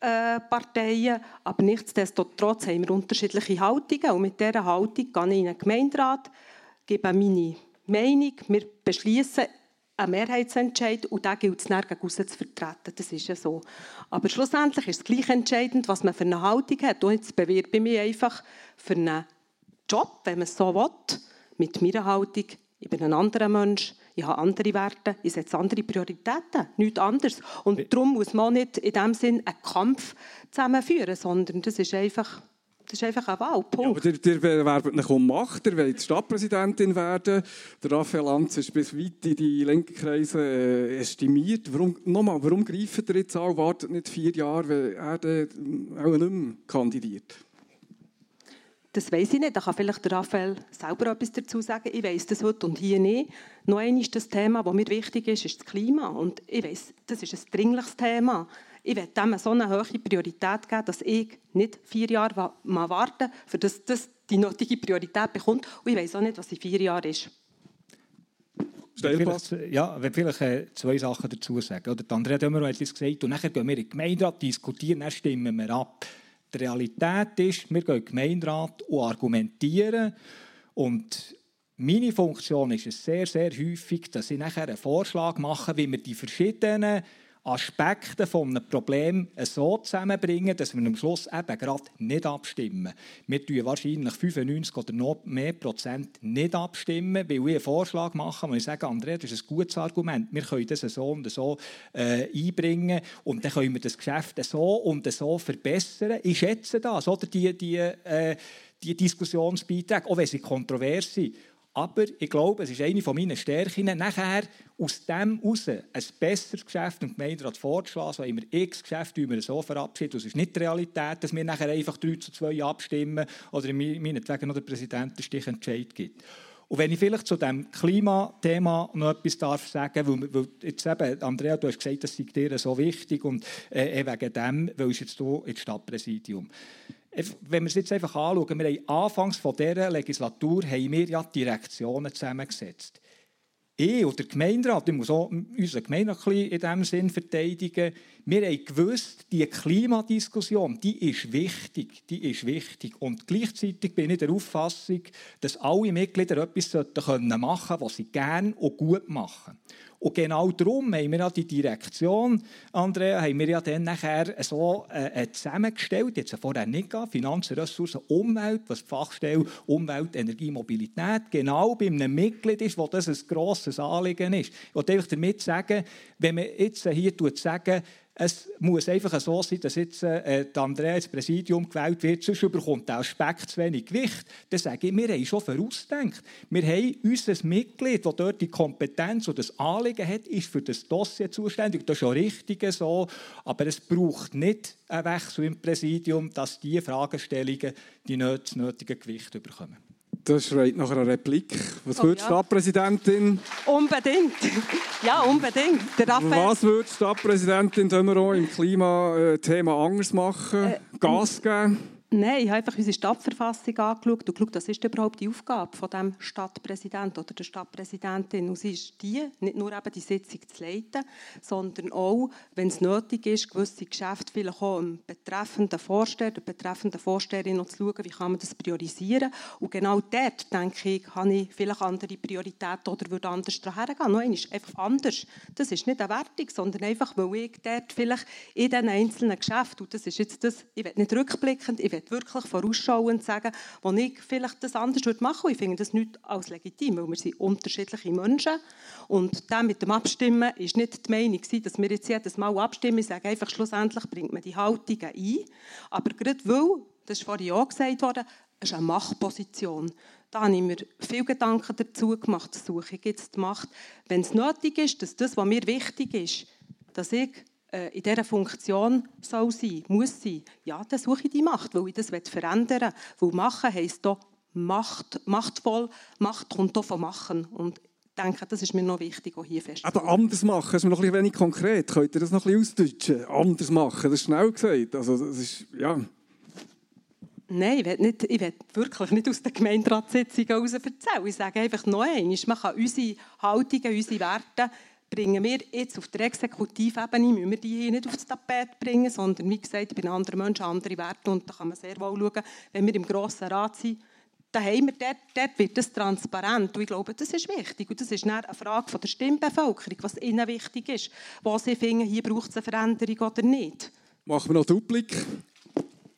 äh, Parteien. Aber nichtsdestotrotz haben wir unterschiedliche Haltungen. Und mit dieser Haltung gehe ich in den Gemeinderat, gebe meine Meinung, wir beschließen einen Mehrheitsentscheid und den gilt es dann gegen aussen zu vertreten. Das ist ja so. Aber schlussendlich ist es gleich entscheidend, was man für eine Haltung hat. Und jetzt bewerbe ich mich einfach für einen Job, wenn man es so will, mit meiner Haltung. Ich bin ein anderer Mensch, ich habe andere Werte, ich setze andere Prioritäten, nichts anderes. Und Be- darum muss man nicht in dem Sinn einen Kampf zusammenführen, sondern das ist einfach... Das ist einfach ein Wahlpunkt. Ja, aber ihr bewerbt nicht um Macht, ihr wollt Stadtpräsidentin werden. Der Raphael Lanz ist bis weit in die linken Kreise äh, estimiert. Warum, nochmal, warum greift ihr jetzt an, wartet nicht vier Jahre, weil er äh, auch nicht mehr kandidiert? Das weiss ich nicht, da kann vielleicht Raphael selber etwas dazu sagen. Ich weiss das heute und hier nicht. Noch einmal ist das Thema, das mir wichtig ist, ist das Klima. Und ich weiss, das ist ein dringliches Thema. Ich will dem so eine hohe Priorität geben, dass ich nicht vier Jahre mal warten muss, dass das die nötige Priorität bekommt. Und ich weiss auch nicht, was in vier Jahren ist. Vielleicht, ja, ich will vielleicht äh, zwei Sachen dazu sagen. Oder Andrea De Meuron hat es gesagt, und nachher gehen wir in den Gemeinderat diskutieren, dann stimmen wir ab. Die Realität ist, wir gehen in den Gemeinderat und argumentieren. Und meine Funktion ist es sehr, sehr häufig, dass ich nachher einen Vorschlag mache, wie wir die verschiedenen Aspekte eines Problems so zusammenbringen, dass wir am Schluss eben gerade nicht abstimmen. Wir tun wahrscheinlich fünfundneunzig oder noch mehr Prozent nicht abstimmen, weil ich einen Vorschlag mache, und ich sage, Andrea, das ist ein gutes Argument, wir können das so und so äh, einbringen und dann können wir das Geschäft so und so verbessern. Ich schätze das, oder die, die, äh, die Diskussionsbeiträge, auch wenn sie kontrovers sind. Aber ich glaube, es ist eine meiner Stärken, nachher aus dem heraus ein besseres Geschäft im Gemeinderat vorzuschlagen. So haben wir x Geschäfte, die wir so verabschieden. Es ist nicht die Realität, dass wir nachher einfach drei zu zwei abstimmen oder meinetwegen noch der Präsident den Stichentscheid gibt. Und wenn ich vielleicht zu diesem Klimathema noch etwas darf sagen, weil, weil jetzt eben, Andrea, du hast gesagt, das sei dir so wichtig und äh, wegen dem, weil ich jetzt hier im Stadtpräsidium. Wenn wir es jetzt einfach anschauen, wir haben anfangs von dieser Legislatur haben wir ja die Direktionen zusammengesetzt. Ich oder der Gemeinderat, ich muss auch unseren Gemeinderat in diesem Sinn verteidigen, wir haben gewusst, die Klimadiskussion, die ist wichtig, die ist wichtig. Und gleichzeitig bin ich der Auffassung, dass alle Mitglieder etwas machen können, was sie gerne und gut machen. Und genau darum haben wir ja die Direktion, Andrea, haben wir ja dann nachher so äh, zusammengestellt, jetzt vorher nicht gehabt, Finanzen, Ressourcen, Umwelt, was die Fachstelle Umwelt, Energie, Mobilität, genau bei einem Mitglied ist, wo das ein grosses Anliegen ist. Ich wollte damit sagen, wenn man jetzt hier sagen, es muss einfach so sein, dass jetzt äh, Andrea ins Präsidium gewählt wird, sonst bekommt der Aspekt zu wenig Gewicht. Dann sage ich, wir haben schon vorausgedacht. Wir haben unser Mitglied, das dort die Kompetenz und das Anliegen hat, ist für das Dossier zuständig. Das ist auch richtig so. Aber es braucht nicht einen Wechsel im Präsidium, dass diese Fragestellungen die das nötige Gewicht bekommen. Das schreit nach einer Replik. Was oh, würde die ja. Stadtpräsidentin? Unbedingt. Ja, unbedingt. Der Raphael... Was würde die Stadtpräsidentin De Meuron im Klimathema anders machen? Äh, Gas geben? Nein, ich habe einfach unsere Stadtverfassung angeschaut und geschaut, was ist überhaupt die Aufgabe von dem Stadtpräsidenten oder der Stadtpräsidentin. Und sie ist die, nicht nur eben die Sitzung zu leiten, sondern auch, wenn es nötig ist, gewisse Geschäfte vielleicht auch dem betreffenden Vorsteher, der betreffenden Vorsteherin noch zu schauen, wie kann man das priorisieren. Und genau dort, denke ich, habe ich vielleicht andere Prioritäten oder würde anders dahergehen. Noch einmal, einfach anders. Das ist nicht eine Wertung, sondern einfach, weil ich dort vielleicht in den einzelnen Geschäften, und das ist jetzt das, ich will nicht rückblickend, ich will wirklich vorausschauend sagen, wo ich vielleicht das anders machen würde. Ich finde das nicht als legitim, weil wir sind unterschiedliche Menschen. Und das mit dem Abstimmen war nicht die Meinung, dass wir jetzt jedes Mal abstimmen. Ich sage einfach, schlussendlich bringt man die Haltungen ein. Aber gerade weil, das ist vorhin auch gesagt worden, es ist eine Machtposition. Da habe ich mir viele Gedanken dazu gemacht, das suche ich jetzt die Macht. Wenn es nötig ist, dass das, was mir wichtig ist, dass ich in dieser Funktion soll sein, muss sein, ja, dann suche ich die Macht, weil ich das verändern will. Weil machen heisst hier Macht, machtvoll, Macht kommt hier von Machen. Und ich denke, das ist mir noch wichtig, auch hier festzuhalten. Aber anders machen, das ist mir noch ein wenig konkret. Könnt ihr das noch ein bisschen ausdeutschen? Anders machen, das ist schnell gesagt. Also, das ist, ja... Nein, ich will, nicht, ich will wirklich nicht aus den Gemeinderatssitzungen heraus erzählen. Ich sage einfach noch einmal, man kann unsere Haltungen, unsere Werte bringen wir jetzt auf der Exekutivebene, müssen wir die hier nicht aufs Tapet bringen, sondern wie gesagt, ich bin ein anderer Mensch, andere Werte und da kann man sehr wohl schauen, wenn wir im Grossen Rat sind, da haben wir, dort, dort wird das transparent und ich glaube, das ist wichtig und das ist eine Frage von der Stimmbevölkerung, was ihnen wichtig ist, was sie finden, hier braucht es eine Veränderung oder nicht. Machen wir noch Duplik.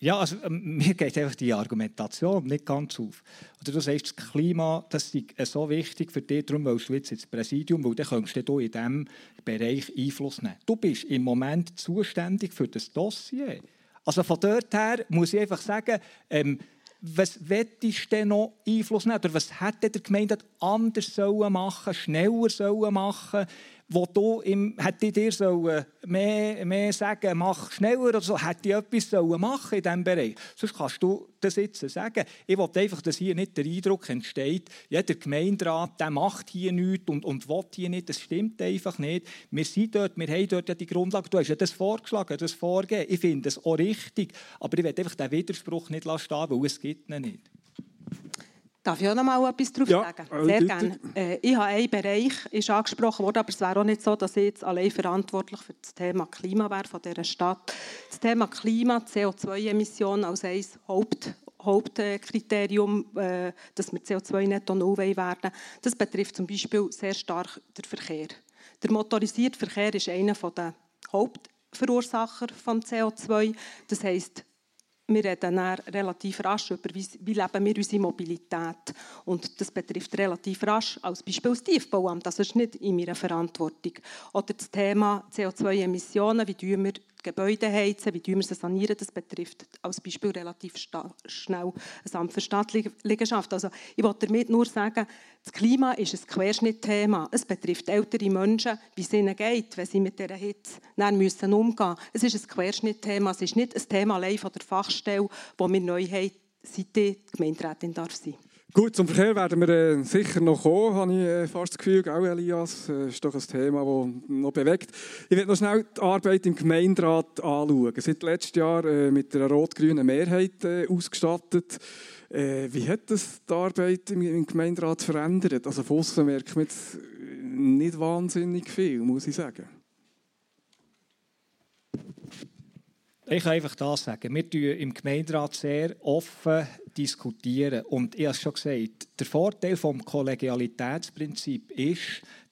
Ja, also mir geht einfach die Argumentation nicht ganz auf. Oder du sagst, das Klima, das ist so wichtig für dich, darum willst du jetzt ins Präsidium, weil dann könntest du in diesem Bereich Einfluss nehmen. Du bist im Moment zuständig für das Dossier. Also von dort her muss ich einfach sagen, ähm, was möchtest du denn noch Einfluss nehmen? Oder was hätte der Gemeinderat anders sollen machen, schneller sollen machen, wo du im, hätte dir sollen mehr, mehr sagen, mach schneller oder so, hätte ich etwas sollen machen in diesem Bereich. Sonst kannst du das jetzt sagen. Ich will einfach, dass hier nicht der Eindruck entsteht, ja, der Gemeinderat, der macht hier nichts und, und will hier nicht. Das stimmt einfach nicht. Wir sind dort, wir haben dort ja die Grundlage. Du hast ja das vorgeschlagen, das Vorgehen. Ich finde das auch richtig. Aber ich will einfach diesen Widerspruch nicht lassen stehen, weil es gibt ihn nicht. Darf ich auch noch mal etwas darauf ja, sagen? Sehr gerne. Äh, ich habe einen Bereich ist angesprochen worden, aber es wäre auch nicht so, dass ich jetzt allein verantwortlich für das Thema Klima wäre von dieser Stadt. Das Thema Klima, C O zwei Emissionen als ein Haupt, Hauptkriterium, äh, dass wir C O zwei netto null werden, das betrifft zum Beispiel sehr stark den Verkehr. Der motorisierte Verkehr ist einer der Hauptverursacher von C O zwei. Das heisst, wir reden dann relativ rasch über, wie, wie leben wir unsere Mobilität. Und das betrifft relativ rasch, als Beispiel das Tiefbauamt. Das ist nicht in meiner Verantwortung. Oder das Thema C O zwei Emissionen, wie tun wir die Gebäude heizen, wie tun wir sie sanieren, das betrifft als Beispiel relativ sta- schnell das Amt für Stadtliegenschaft. Also ich wollte damit nur sagen, das Klima ist ein Querschnittthema. Es betrifft ältere Menschen, wie es ihnen geht, wenn sie mit dieser Hitze müssen umgehen müssen. Es ist ein Querschnittthema, es ist nicht ein Thema allein von der Fachstelle, wo wir neu haben, seit die Gemeinderätin darf sein. Gut, zum Verkehr werden wir äh, sicher noch kommen, habe ich äh, fast das Gefühl, auch Elias, das äh, ist doch ein Thema, das noch bewegt. Ich werde noch schnell die Arbeit im Gemeinderat anschauen. Seit letztem Jahr äh, mit einer rot-grünen Mehrheit äh, ausgestattet. Äh, wie hat das die Arbeit im, im Gemeinderat verändert? Also von aussen merkt man jetzt nicht wahnsinnig viel, muss ich sagen. Ich kann einfach das sagen. Wir diskutieren im Gemeinderat sehr offen. Diskutieren. Und ich habe es schon gesagt, der Vorteil des Kollegialitätsprinzips ist,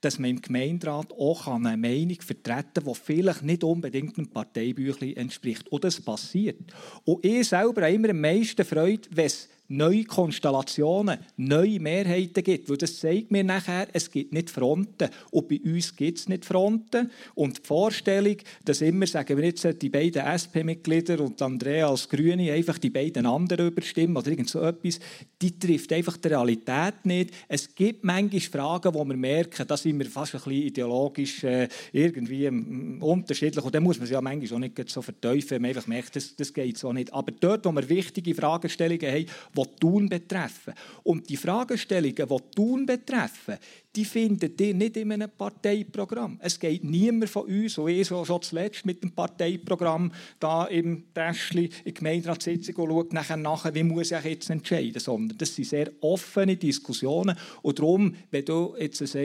dass man im Gemeinderat auch eine Meinung vertreten kann, die vielleicht nicht unbedingt einem Parteibüchlein entspricht. Und das passiert. Und ich selber habe immer am meisten Freude, wenn es neue Konstellationen, neue Mehrheiten gibt. Weil das zeigt mir nachher, es gibt nicht Fronten. Und bei uns gibt es nicht Fronten. Und die Vorstellung, dass immer, sagen wir jetzt, die beiden S P-Mitglieder und Andrea als Grüne einfach die beiden anderen überstimmen oder irgend so etwas, die trifft einfach die Realität nicht. Es gibt manchmal Fragen, wo wir merken, da sind wir fast ein bisschen ideologisch äh, irgendwie m- unterschiedlich. Und dann muss man es ja manchmal auch nicht so verteufeln. Man einfach merkt, das, das geht so nicht. Aber dort, wo wir wichtige Fragestellungen haben, die Thun betreffen. Und die Fragestellungen, die Thun betreffen, die findet ihr nicht in einem Parteiprogramm. Es geht niemand von uns, und ich so schon zuletzt mit dem Parteiprogramm da im Täschchen in der Gemeinderatssitzung und schaut nachher, nachher, wie muss ich jetzt entscheiden. Sondern das sind sehr offene Diskussionen. Und darum, wenn du jetzt sagst,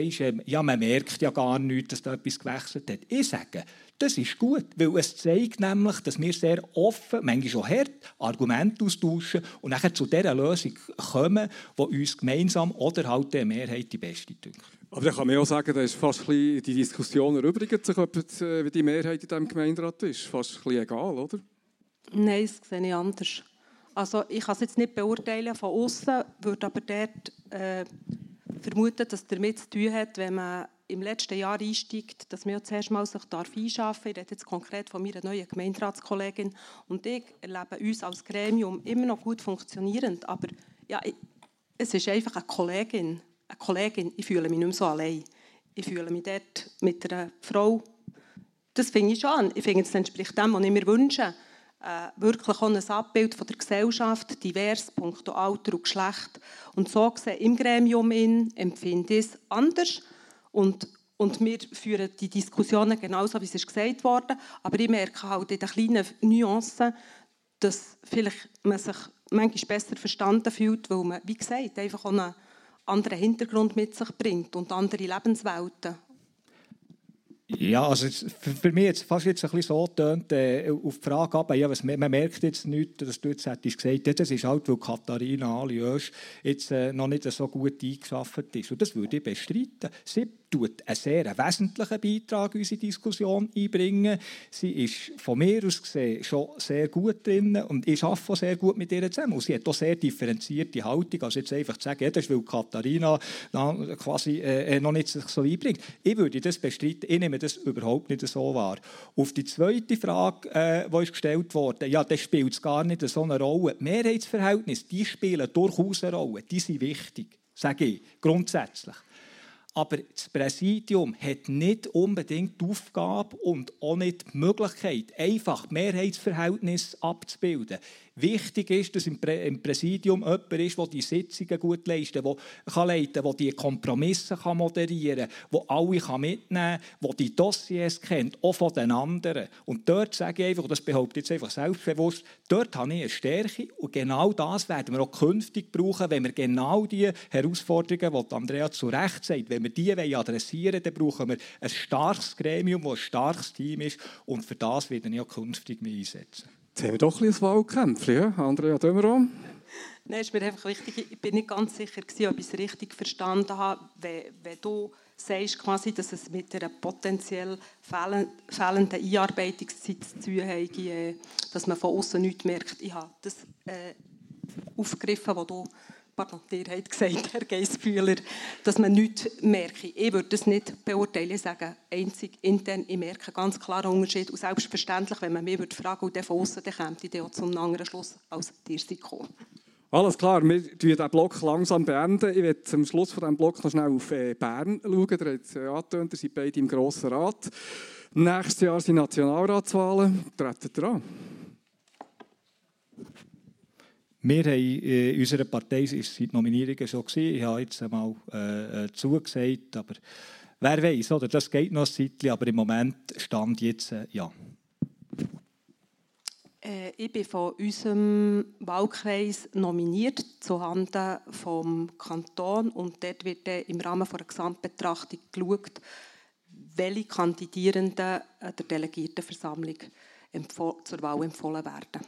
ja, man merkt ja gar nichts, dass da etwas gewechselt hat. Ich sage, das ist gut, weil es zeigt nämlich, dass wir sehr offen, manchmal auch hart, Argumente austauschen und nachher zu dieser Lösung kommen, die uns gemeinsam oder halt der Mehrheit die beste tut. Aber dann kann man auch sagen, da ist fast die Diskussion erübrigt sich, ob die Mehrheit in diesem Gemeinderat ist. Fast ein bisschen egal, oder? Nein, das sehe ich anders. Also ich kann es jetzt nicht beurteilen von außen, würde aber dort äh, vermuten, dass es damit zu tun hat, wenn man im letzten Jahr einsteigt, dass man sich zuerst mal sich einschaffen darf. Ich rede jetzt konkret von meiner neuen Gemeinderatskollegin. Und ich erlebe uns als Gremium immer noch gut funktionierend. Aber ja, ich, es ist einfach eine Kollegin. Eine Kollegin. Ich fühle mich nicht mehr so allein. Ich fühle mich dort mit einer Frau. Das finde ich schon an. Ich finde, es entspricht dem, was ich mir wünsche. Äh, wirklich auch ein Abbild von der Gesellschaft, divers, punkto Alter und Geschlecht. Und so gesehen im Gremium in, empfinde ich es anders. Und, und wir führen die Diskussionen genauso, wie es ist gesagt wurde. Aber ich merke halt in den kleinen Nuancen, dass vielleicht man sich manchmal besser verstanden fühlt, weil man, wie gesagt, einfach einen anderen Hintergrund mit sich bringt und andere Lebenswelten. Ja, also für mich jetzt fast jetzt ein bisschen so tönt äh, auf die Frage ab, ja, was, man merkt jetzt nichts, dass du jetzt hättest gesagt, ja, das ist halt, weil Katharina Aliosch jetzt äh, noch nicht so gut eingeschafft ist. Und das würde ich bestreiten. Sie tut einen sehr wesentlichen Beitrag in unsere Diskussion einbringen. Sie ist von mir aus gesehen schon sehr gut drin und ich arbeite auch sehr gut mit ihr zusammen. Und sie hat auch sehr differenzierte Haltung, also jetzt einfach zu sagen, ja, das ist, weil Katharina na, quasi äh, noch nicht sich so einbringt. Ich würde das bestreiten, ich nehme das überhaupt nicht so wahr. Auf die zweite Frage, äh, die ist gestellt wurde, ja, das spielt gar nicht so eine Rolle. Die Mehrheitsverhältnisse, die spielen durchaus eine Rolle, die sind wichtig, sage ich, grundsätzlich. Aber das Präsidium hat nicht unbedingt die Aufgabe und auch nicht die Möglichkeit, einfach Mehrheitsverhältnisse abzubilden. Wichtig ist, dass im, Prä- im Präsidium jemand ist, der die Sitzungen gut leisten kann, der die Kompromisse kann moderieren kann, der alle mitnehmen kann, der die Dossiers kennt, auch von den anderen. Und dort sage ich einfach, und das behaupte ich jetzt einfach selbstbewusst, dort habe ich eine Stärke und genau das werden wir auch künftig brauchen, wenn wir genau die Herausforderungen, die Andrea zu Recht sagt, wenn wir die adressieren wollen, dann brauchen wir ein starkes Gremium, das ein starkes Team ist und für das werde ich auch künftig mich einsetzen. Jetzt haben wir doch ein bisschen ein Wahlkämpfchen, ja? Andrea De Meuron. Nein, ist mir einfach wichtig. Ich bin nicht ganz sicher, ob ich es richtig verstanden habe. Wenn, wenn du sagst, quasi, dass es mit einer potenziell fehlenden Einarbeitungszeit zu tun hat, dass man von außen nichts merkt. Ich habe das äh, aufgegriffen, was du pardon, dir hat gesagt, Herr Geissbühler, dass man nichts merke. Ich würde das nicht beurteilen. Ich sage einzig intern, ich merke ganz klar einen Unterschied. Und selbstverständlich, wenn man mich fragen würde, von außen, dann käme ich auch zu einem anderen Schluss, als dir sie gekommen. Alles klar, wir beenden diesen Block langsam. Beenden. Ich werde am Schluss dieses Blocks noch schnell auf Bern schauen. Ihr habt es ja angetönt, ihr seid beide im Grossen Rat. Nächstes Jahr sind Nationalratswahlen. Tretet ihr an? Wir haben, in unserer Partei ist die Nominierungen schon gewesen. Ich habe jetzt einmal äh, zugesagt, aber wer weiß, oder? Das geht noch ein Zeitchen, aber im Moment stand jetzt äh, ja. Äh, ich bin von unserem Wahlkreis nominiert zuhanden vom Kanton und dort wird dann im Rahmen der Gesamtbetrachtung geschaut, welche Kandidierenden der Delegiertenversammlung empf- zur Wahl empfohlen werden.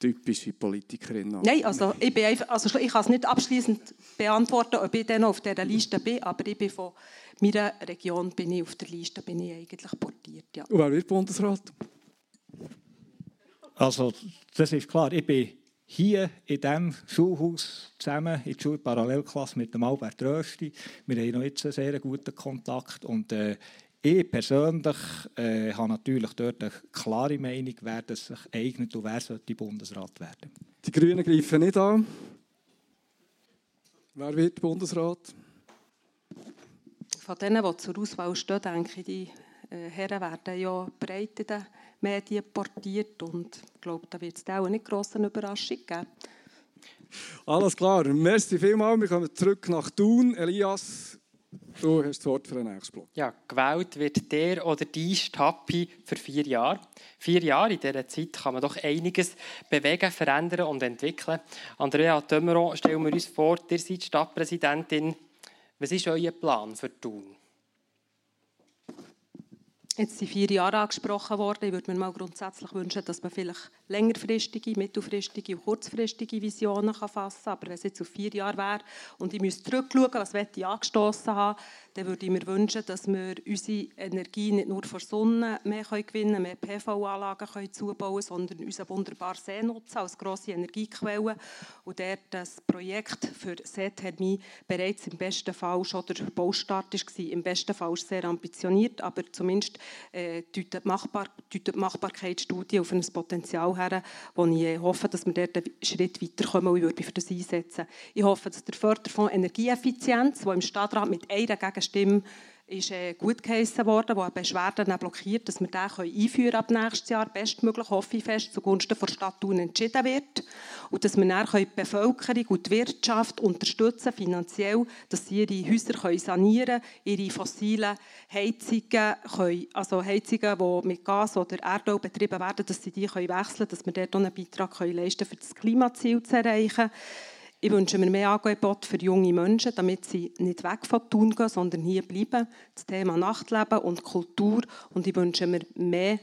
Typische Politikerin. Auch. Nein, also ich, bin einfach, also ich kann es nicht abschließend beantworten, ob ich dann auf dieser Liste bin, aber ich bin von meiner Region bin ich auf der Liste bin ich eigentlich portiert. Ja. Und wer wird Bundesrat? Also das ist klar, ich bin hier in diesem Schulhaus zusammen in der Schulparallelklasse mit dem Albert Rösti. Wir haben noch jetzt einen sehr guten Kontakt und äh, ich persönlich äh, habe natürlich dort eine klare Meinung, wer das sich eignet und wer sollte Bundesrat werden. Die Grünen greifen nicht an. Wer wird Bundesrat? Von denen, die zur Auswahl stehen, denke ich, die äh, Herren werden ja breit in den Medien portiert. Und ich glaube, da wird es auch nicht grosse Überraschung geben. Alles klar. Merci vielmals. Wir kommen zurück nach Thun. Elias, du hast das Wort für den nächsten Block. Ja, gewählt wird der oder die Stappi für vier Jahre. Vier Jahre, in dieser Zeit kann man doch einiges bewegen, verändern und entwickeln. Andrea De Meuron, stellen wir uns vor, ihr seid Stadtpräsidentin. Was ist euer Plan für Thun? Jetzt sind vier Jahre angesprochen worden. Ich würde mir mal grundsätzlich wünschen, dass man vielleicht längerfristige, mittelfristige und kurzfristige Visionen fassen kann. Aber wenn es jetzt auf vier Jahre wäre und ich müsste zurückschauen, was ich angestossen habe, dann würde ich mir wünschen, dass wir unsere Energie nicht nur von der Sonne mehr gewinnen können, mehr P V-Anlagen zubauen können, sondern unseren wunderbaren See nutzen als grosse Energiequelle. Und dort das Projekt für Seethermie bereits im besten Fall schon der Baustart war. Im besten Fall ist es sehr ambitioniert, aber zumindest deutet die Machbarkeitsstudie auf ein Potenzial her, wo ich hoffe, dass wir dort einen Schritt weiterkommen und ich würde mich für das einsetzen. Ich hoffe, dass der Förderfonds Energieeffizienz, der im Stadtrat mit einer Gegenstimme ist gut geheissen worden, wo eine Beschwerde blockiert, dass wir den einführen können ab nächstes Jahr, bestmöglich, hoffe ich fest, zugunsten der Stadt Thun entschieden wird und dass wir dann die Bevölkerung und die Wirtschaft unterstützen finanziell, dass sie ihre Häuser sanieren können, ihre fossilen Heizungen, können, also Heizungen, die mit Gas oder Erdöl betrieben werden, dass sie die wechseln können, dass wir dort auch einen Beitrag leisten können, um das Klimaziel zu erreichen. Ich wünsche mir mehr Angebote für junge Menschen, damit sie nicht weg von Thun gehen, sondern hier bleiben. Das Thema Nachtleben und Kultur. Und ich wünsche mir mehr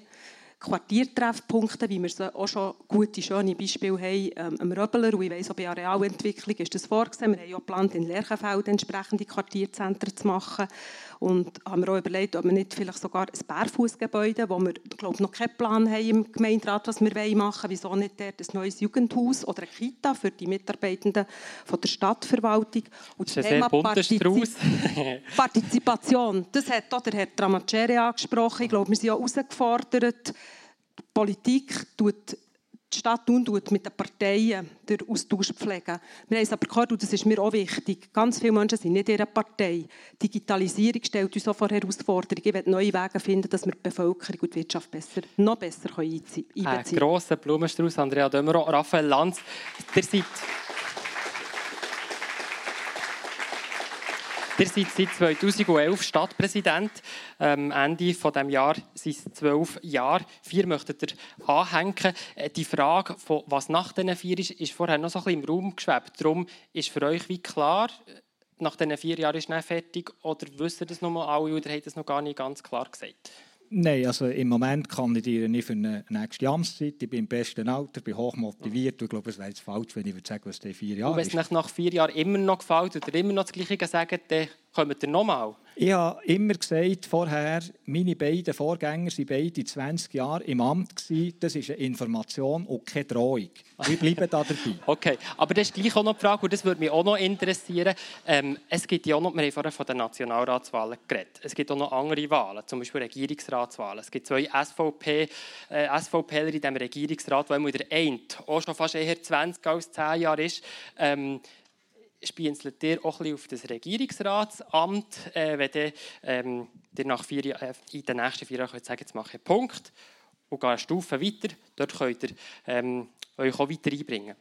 Quartiertreffpunkte, wie wir auch schon gute, schöne Beispiele haben ähm, am Röbeler. Und ich weiss, auch bei Arealentwicklung ist das vorgesehen. Wir haben auch geplant, in Lerchenfeld entsprechende Quartierzentren zu machen. Und haben wir auch überlegt, ob wir nicht vielleicht sogar ein Barfußgebäude, wo wir, glaube noch keinen Plan haben im Gemeinderat, was wir machen wollen, wieso nicht dort ein neues Jugendhaus oder eine Kita für die Mitarbeitenden von der Stadtverwaltung. Und das ist Thema Partizip Partizipation, das hat auch der Herr Tramacere angesprochen. Ich glaube, wir sind auch herausgefordert, die Politik tut die Stadt Thun tut mit den Parteien den Austausch pflegen. Wir haben es aber gehört, und das ist mir auch wichtig, ganz viele Menschen sind nicht in ihrer Partei. Die Digitalisierung stellt uns auch vor Herausforderungen. Ich will neue Wege finden, dass wir die Bevölkerung und die Wirtschaft besser, noch besser einbeziehen können. Ein äh, grosser Blumenstrauß, Andrea De Meuron, Raphael Lanz. Ihr seid, ihr seid seit zweitausendelf Stadtpräsident. Ähm, Ende von diesem Jahr sind es zwölf Jahre. Vier möchtet ihr anhängen. Äh, die Frage, von was nach diesen vier ist, ist vorher noch so ein bisschen im Raum geschwebt. Darum ist für euch wie klar, nach diesen vier Jahren ist es fertig. Oder wissen das noch mal alle oder haben das noch gar nicht ganz klar gesagt? Nein, also im Moment kandidiere ich für eine nächste Amtszeit. Ich bin im besten Alter, bin hochmotiviert. Ich glaube, es wäre jetzt falsch, wenn ich würde sagen, was die vier Jahre ist. Und wenn es nach vier Jahren immer noch gefällt oder immer noch das Gleiche sagen, dann kommt ihr nochmal. Ich habe immer gesagt, vorher, meine beiden Vorgänger waren beide zwanzig Jahre im Amt. Das ist eine Information und keine Drohung. Wir bleiben da dabei. Okay, aber das ist gleich auch noch die Frage, und das würde mich auch noch interessieren. Ähm, es gibt ja auch noch, wir haben vorhin von den Nationalratswahlen geredet. Es gibt auch noch andere Wahlen, zum Beispiel Regierungsratswahlen. Es gibt zwei S V P, äh, SVPler in diesem Regierungsrat, weil der eine auch schon fast eher zwanzig als zehn Jahre ist. Ähm, Spienzelt ihr auch ein bisschen auf das Regierungsratsamt, äh, wenn ihr, ähm, ihr nach vier, äh, in den nächsten vier Jahren könnt sagen, jetzt mache ich Punkt und gehe eine Stufe weiter. Dort könnt ihr ähm, euch auch weiter einbringen.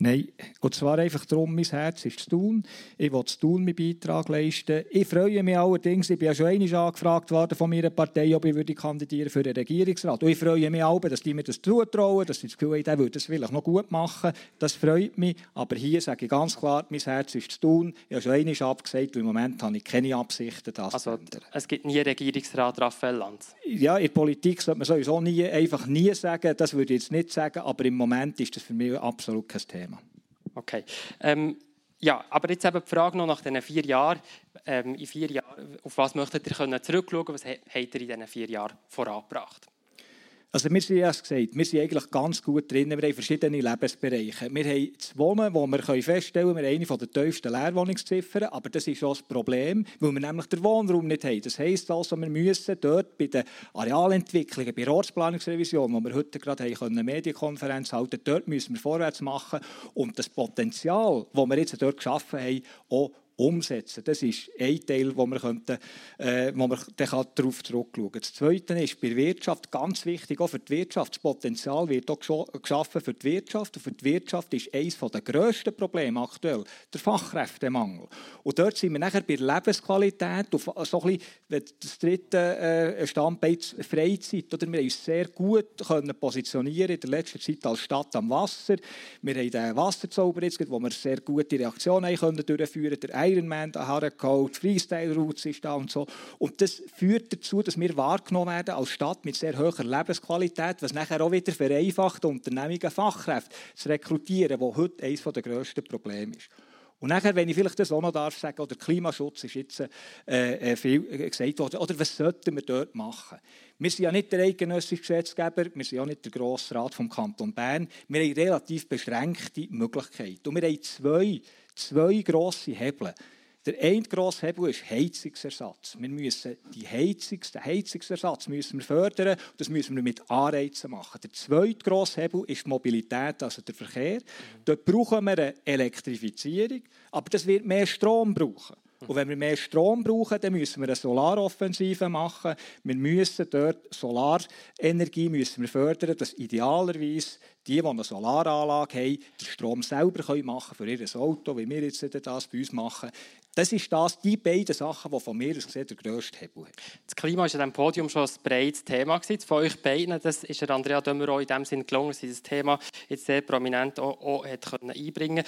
Nein, und zwar einfach darum, mein Herz ist zu tun. Ich will zu tun meinen Beitrag leisten. Ich freue mich allerdings, ich bin ja schon einmal angefragt worden von meiner Partei, ob ich würde kandidieren für den Regierungsrat. Und ich freue mich auch, dass die mir das zutrauen, dass sie das Gefühl haben, der würde das vielleicht noch gut machen. Das freut mich, aber hier sage ich ganz klar, mein Herz ist zu tun. Ich habe schon einmal abgesagt, weil im Moment habe ich keine Absichten, das also, zu ändern. Es gibt nie Regierungsrat Raphael Lanz? Ja, in der Politik sollte man sowieso nie, einfach nie sagen, das würde ich jetzt nicht sagen, aber im Moment ist das für mich absolut kein Thema. Okay. Ähm, ja, aber jetzt eben die Frage noch nach diesen vier Jahren. Ähm, in vier Jahren, auf was möchtet ihr können zurückschauen? Was habt ihr in diesen vier Jahren vorangebracht? Also wir sind, ja gesagt, wir sind eigentlich ganz gut drin. Wir haben verschiedene Lebensbereiche. Wir haben das Wohnen, wo wir feststellen können, wir haben eine der tiefsten Leerwohnungsziffern. Aber das ist auch das Problem, weil wir nämlich den Wohnraum nicht haben. Das heisst also, wir müssen dort bei den Arealentwicklungen, bei der Ortsplanungsrevision, wo wir heute gerade eine Medienkonferenz halten konnten, dort müssen wir vorwärts machen und das Potenzial, das wir jetzt dort geschaffen haben, auch umsetzen. Das ist ein Teil, wo man, könnte, äh, wo man darauf zurückschauen kann. Das Zweite ist bei der Wirtschaft ganz wichtig, auch für die Wirtschaft. Das Potenzial wird auch geschaffen für die Wirtschaft. Und für die Wirtschaft ist eines der grössten Probleme aktuell der Fachkräftemangel. Und dort sind wir nachher bei der Lebensqualität, auf so ein bisschen das dritte Standbein Freizeit. Oder wir haben uns sehr gut können positionieren in der letzten Zeit als Stadt am Wasser. Wir haben den Wasserzauber, jetzt, wo wir sehr gute Reaktionen können durchführen können. Ironman, Harakout, Freestyle Routes ist da und so. Und das führt dazu, dass wir wahrgenommen werden als Stadt mit sehr hoher Lebensqualität, was nachher auch wieder vereinfacht, Unternehmungen Fachkräfte zu rekrutieren, was heute eines der grössten Probleme ist. Und nachher, wenn ich vielleicht das auch noch darf sagen, oder Klimaschutz ist jetzt äh, viel gesagt worden, oder was sollten wir dort machen? Wir sind ja nicht der eidgenössische Gesetzgeber, wir sind ja nicht der Grosse Rat vom Kanton Bern. Wir haben relativ beschränkte Möglichkeiten. Und wir haben zwei, zwei grosse Hebel. Der eine grosse Hebel ist Heizungsersatz. Wir müssen die Heizungs-, den Heizungsersatz müssen wir fördern. Das müssen wir mit Anreizen machen. Der zweite grosse Hebel ist die Mobilität, also der Verkehr. Mhm. Dort brauchen wir eine Elektrifizierung, aber das wird mehr Strom brauchen. Und wenn wir mehr Strom brauchen, dann müssen wir eine Solaroffensive machen. Wir müssen dort Solarenergie müssen wir fördern, dass idealerweise die, die eine Solaranlage haben, den Strom selber machen können für ihr Auto, wie wir jetzt das bei uns machen. Das sind das, die beiden Sachen, die von mir aus gesehen der grösste Hebel haben. Das Klima war an diesem Podium schon ein breites Thema gewesen. Von euch beiden, das ist Andrea De Meuron in dem Sinne gelungen, dass sie das Thema jetzt sehr prominent auch, auch einbringen konnte.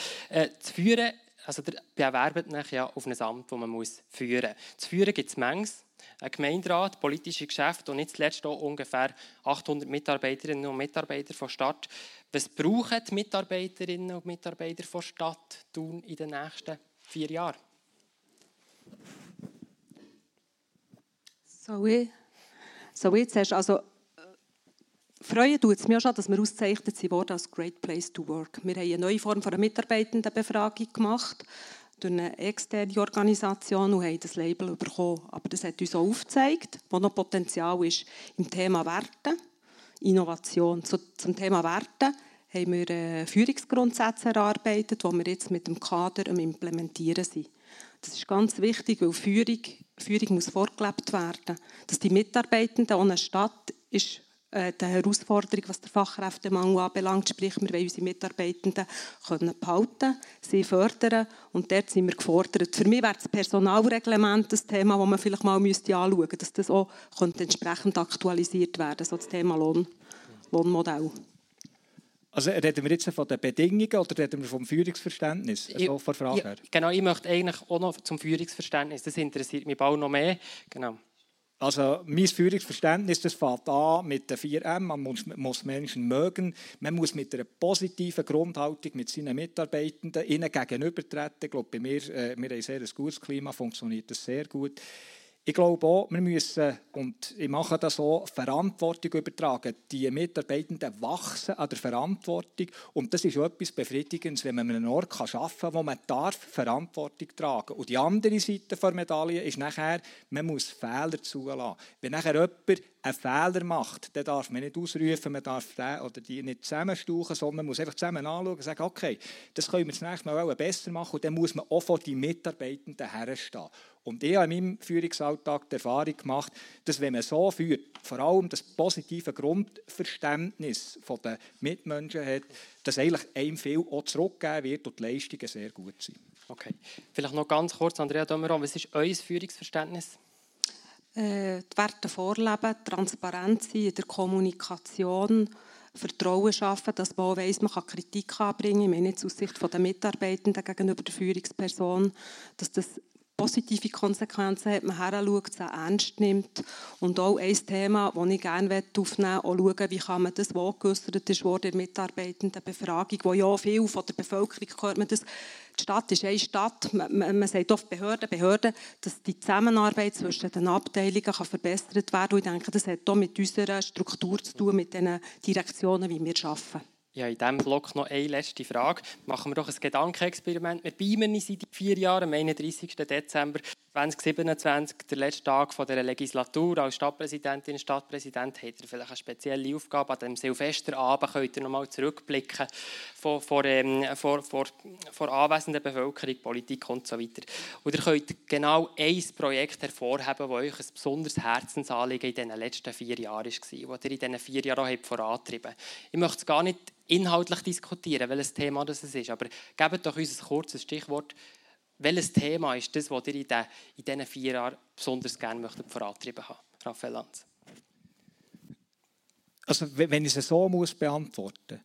Äh, zu führen, also der bewerbt nachher ja auf ein Amt, das man muss führen muss. Zu führen gibt es Mengs. Ein Gemeinderat, politische Geschäfte und nicht zuletzt auch ungefähr achthundert Mitarbeiterinnen und Mitarbeiter von Stadt. Was brauchen die Mitarbeiterinnen und Mitarbeiter von Stadt tun in den nächsten vier Jahren? So, so jetzt hast du also... Freuen tut es mir schon, dass wir ausgezeichnet wurden als Great Place to Work. Wir haben eine neue Form von einer Mitarbeitendenbefragung gemacht durch eine externe Organisation und haben das Label bekommen. Aber das hat uns auch aufgezeigt, wo noch Potenzial ist im Thema Werte, Innovation. Zum Thema Werte haben wir Führungsgrundsätze erarbeitet, die wir jetzt mit dem Kader am Implementieren sind. Das ist ganz wichtig, weil Führung, Führung muss vorgelebt werden. Dass die Mitarbeitenden ohne Stadt ist die Herausforderung, was der Fachkräftemangel anbelangt, sprich, wir wollen unsere Mitarbeitenden können behalten, sie fördern und dort sind wir gefordert. Für mich wäre das Personalreglement das Thema, das man vielleicht mal anschauen müsste, dass das auch entsprechend aktualisiert werden, so das Thema Lohn, Lohnmodell. Also reden wir jetzt von den Bedingungen oder reden wir vom Führungsverständnis? Also von der Frage her. Ja, genau, ich möchte eigentlich auch noch zum Führungsverständnis, das interessiert mich bald noch mehr. Genau. Also mein Führungsverständnis, das fängt an mit den vier M, man muss, muss Menschen mögen, man muss mit einer positiven Grundhaltung mit seinen Mitarbeitenden ihnen gegenübertreten. Ich glaube, bei mir, äh, wir haben ein sehr gutes Klima, funktioniert das sehr gut. Ich glaube auch, wir müssen, und ich mache das auch, Verantwortung übertragen. Die Mitarbeitenden wachsen an der Verantwortung. Und das ist etwas Befriedigendes, wenn man einen Ort schaffen kann, wo man darf Verantwortung tragen darf. Und die andere Seite der Medaille ist nachher, man muss Fehler zulassen. Wenn nachher jemand einen Fehler macht, dann darf man nicht ausrufen, man darf den oder die nicht zusammenstauchen, sondern man muss einfach zusammen anschauen und sagen, okay, das können wir das nächste Mal besser machen. Und dann muss man auch vor die Mitarbeitenden herstehen. Und ich habe in meinem Führungsalltag die Erfahrung gemacht, dass wenn man so führt, vor allem das positive Grundverständnis der Mitmenschen hat, dass eigentlich einem viel auch zurückgegeben wird und die Leistungen sehr gut sind. Okay. Vielleicht noch ganz kurz, Andrea De Meuron, was ist euer Führungsverständnis? Äh, die Werte vorleben, Transparenz in der Kommunikation, Vertrauen schaffen, dass man auch weiss, man kann Kritik anbringen, ich meine jetzt aus Sicht der Mitarbeitenden gegenüber der Führungsperson, dass das positive Konsequenzen hat, man heranschaut, es ernst nimmt. Und auch ein Thema, das ich gerne aufnehmen möchte, auch schauen, wie kann man das, was geäussert ist, in der Mitarbeitendenbefragung, wo ja viel von der Bevölkerung hört man das. Die Stadt ist eine Stadt, man, man, man sagt oft Behörden, Behörden, dass die Zusammenarbeit zwischen den Abteilungen kann verbessert werden kann. Ich denke, das hat auch mit unserer Struktur zu tun, mit den Direktionen, wie wir arbeiten. Ja, in diesem Block noch eine letzte Frage. Machen wir doch ein Gedankenexperiment. Wir beamen uns seit vier Jahren, am einunddreißigsten Dezember zweitausendsiebenundzwanzig, der letzte Tag der Legislatur. Als Stadtpräsidentin und Stadtpräsident habt ihr vielleicht eine spezielle Aufgabe. An diesem Silvesterabend könnt ihr noch mal zurückblicken vor, vor, ähm, vor, vor, vor anwesender Bevölkerung, Politik und so weiter. Und ihr könnt genau ein Projekt hervorheben, das euch ein besonderes Herzensanliegen in den letzten vier Jahren war, das ihr in diesen vier Jahren auch vorantrieben habt. Ich möchte es gar nicht inhaltlich diskutieren, welches Thema das ist, aber gebt doch uns ein kurzes Stichwort. Welches Thema ist das, das ihr in diesen vier Jahren besonders gerne vorantreiben möchtet, Raphael Lanz? Also, wenn ich es so muss beantworten muss,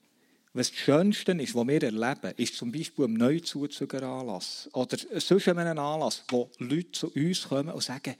was das Schönste ist, was wir erleben, ist zum Beispiel ein Neuzuzüger-Anlass oder sonst einen Anlass, wo Leute zu uns kommen und sagen,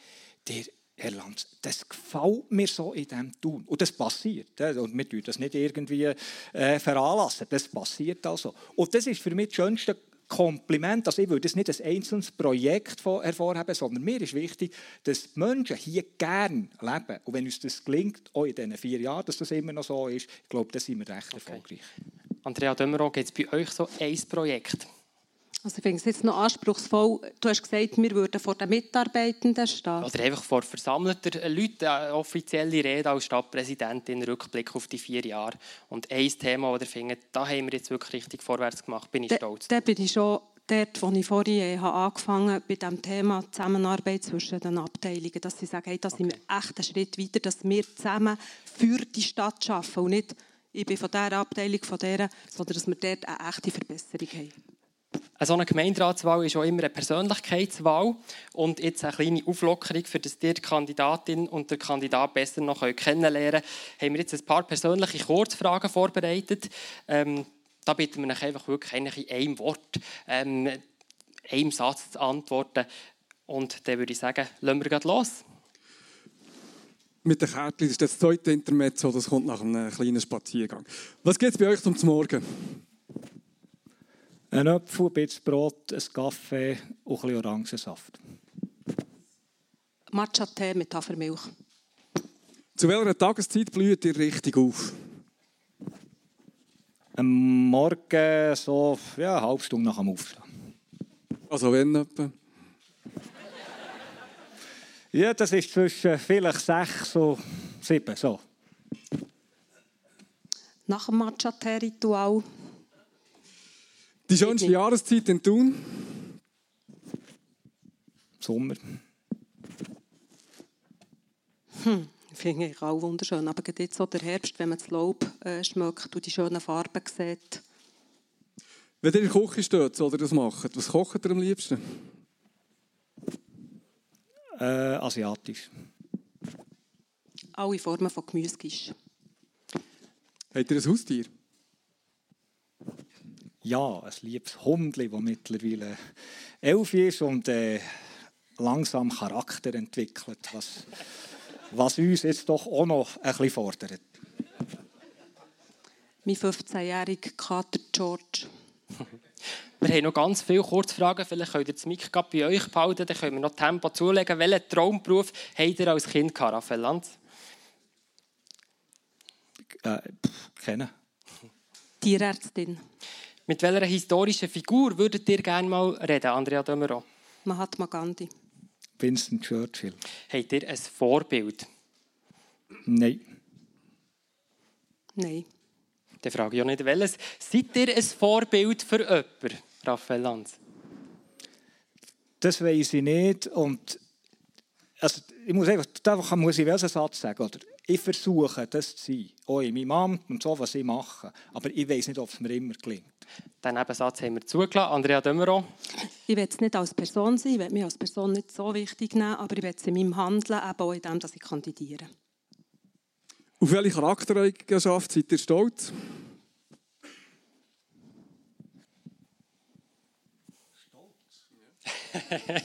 der Herr Lanz, das gefällt mir so in diesem Tun. Und das passiert. Und wir tun das nicht irgendwie äh, veranlassen. Das passiert also. Und das ist für mich das Schönste Kompliment, also ich würde das nicht als einzelnes Projekt hervorheben, sondern mir ist wichtig, dass die Menschen hier gerne leben. Und wenn uns das gelingt, auch in diesen vier Jahren, dass das immer noch so ist, ich glaube, da sind wir recht erfolgreich. Okay. Andrea De Meuron, gibt es bei euch so ein Projekt? Also ich finde es jetzt noch anspruchsvoll. Du hast gesagt, wir würden vor den Mitarbeitenden stehen. Oder einfach vor versammelten Leuten eine offizielle Rede als Stadtpräsidentin, Rückblick auf die vier Jahre. Und ein Thema, das ihr findet, da haben wir jetzt wirklich richtig vorwärts gemacht, bin ich da, stolz. Da bin ich schon dort, wo ich vorhin angefangen habe, bei dem Thema Zusammenarbeit zwischen den Abteilungen. Dass sie sagen, hey, da sind okay. wir echt einen Schritt weiter, dass wir zusammen für die Stadt arbeiten und nicht, ich bin von dieser Abteilung, von dieser, sondern dass wir dort eine echte Verbesserung haben. So eine Gemeinderatswahl ist auch immer eine Persönlichkeitswahl und jetzt eine kleine Auflockerung, für das ihr die Kandidatin und der Kandidat besser noch kennenlernen können, haben wir jetzt ein paar persönliche Kurzfragen vorbereitet. Ähm, da bitten wir euch einfach wirklich in einem Wort, ähm, einem Satz zu antworten und dann würde ich sagen, lassen wir gerade los. Mit den Kärtchen, das ist das zweite Intermezzo, das kommt nach einem kleinen Spaziergang. Was gibt es bei euch zum Morgen? Ein Apfel, ein bisschen Brot, ein Kaffee und ein bisschen Orangensaft. Matcha-Tee mit Hafermilch. Zu welcher Tageszeit blüht ihr richtig auf? Am Morgen, so ja, eine halbe Stunde nach dem Aufstehen. Also wenn etwa? Ja, das ist zwischen vielleicht sechs und sieben. So. Nach dem Matcha-Tee-Ritual. Die schönste Jahreszeit in Thun? Sommer. Hm, finde ich auch wunderschön. Aber jetzt so der Herbst, wenn man das Laub äh, schmeckt und die schönen Farben sieht. Wenn ihr in der Küche steht oder das macht, was kocht ihr am liebsten? Äh, asiatisch. Alle Formen von Gemüse. Habt ihr ein Haustier? Ja, ein liebes Hundli, das mittlerweile elf ist und äh, langsam Charakter entwickelt, was, was uns jetzt doch auch noch ein bisschen fordert. Mein fünfzehnjähriger Kater George. Wir haben noch ganz viele Kurzfragen, vielleicht könnt ihr das Mic bei euch behalten, dann können wir noch Tempo zulegen. Welchen Traumberuf habt ihr als Kind, Raphael Lanz? Äh, keinen. Tierärztin. Mit welcher historischen Figur würdet ihr gerne mal reden, Andrea De Meuron? Mahatma Gandhi. Winston Churchill. Habt ihr ein Vorbild? Nein. Nein. Dann frage ich auch nicht, welches. Seid ihr ein Vorbild für jemanden, Raphael Lanz? Das weiss ich nicht. Und also, ich muss einfach, einfach muss ich welchen Satz sagen, oder? Ich versuche, das zu sein, auch in meinem Amt und so, was ich mache. Aber ich weiss nicht, ob es mir immer gelingt. Den Nebensatz haben wir zugelassen. Andrea De Meuron. Ich will es nicht als Person sein, ich will mich als Person nicht so wichtig nehmen, aber ich will es in meinem Handeln, eben auch in dem, dass ich kandidiere. Auf welche Charaktereigenschaft seid ihr stolz? Stolz?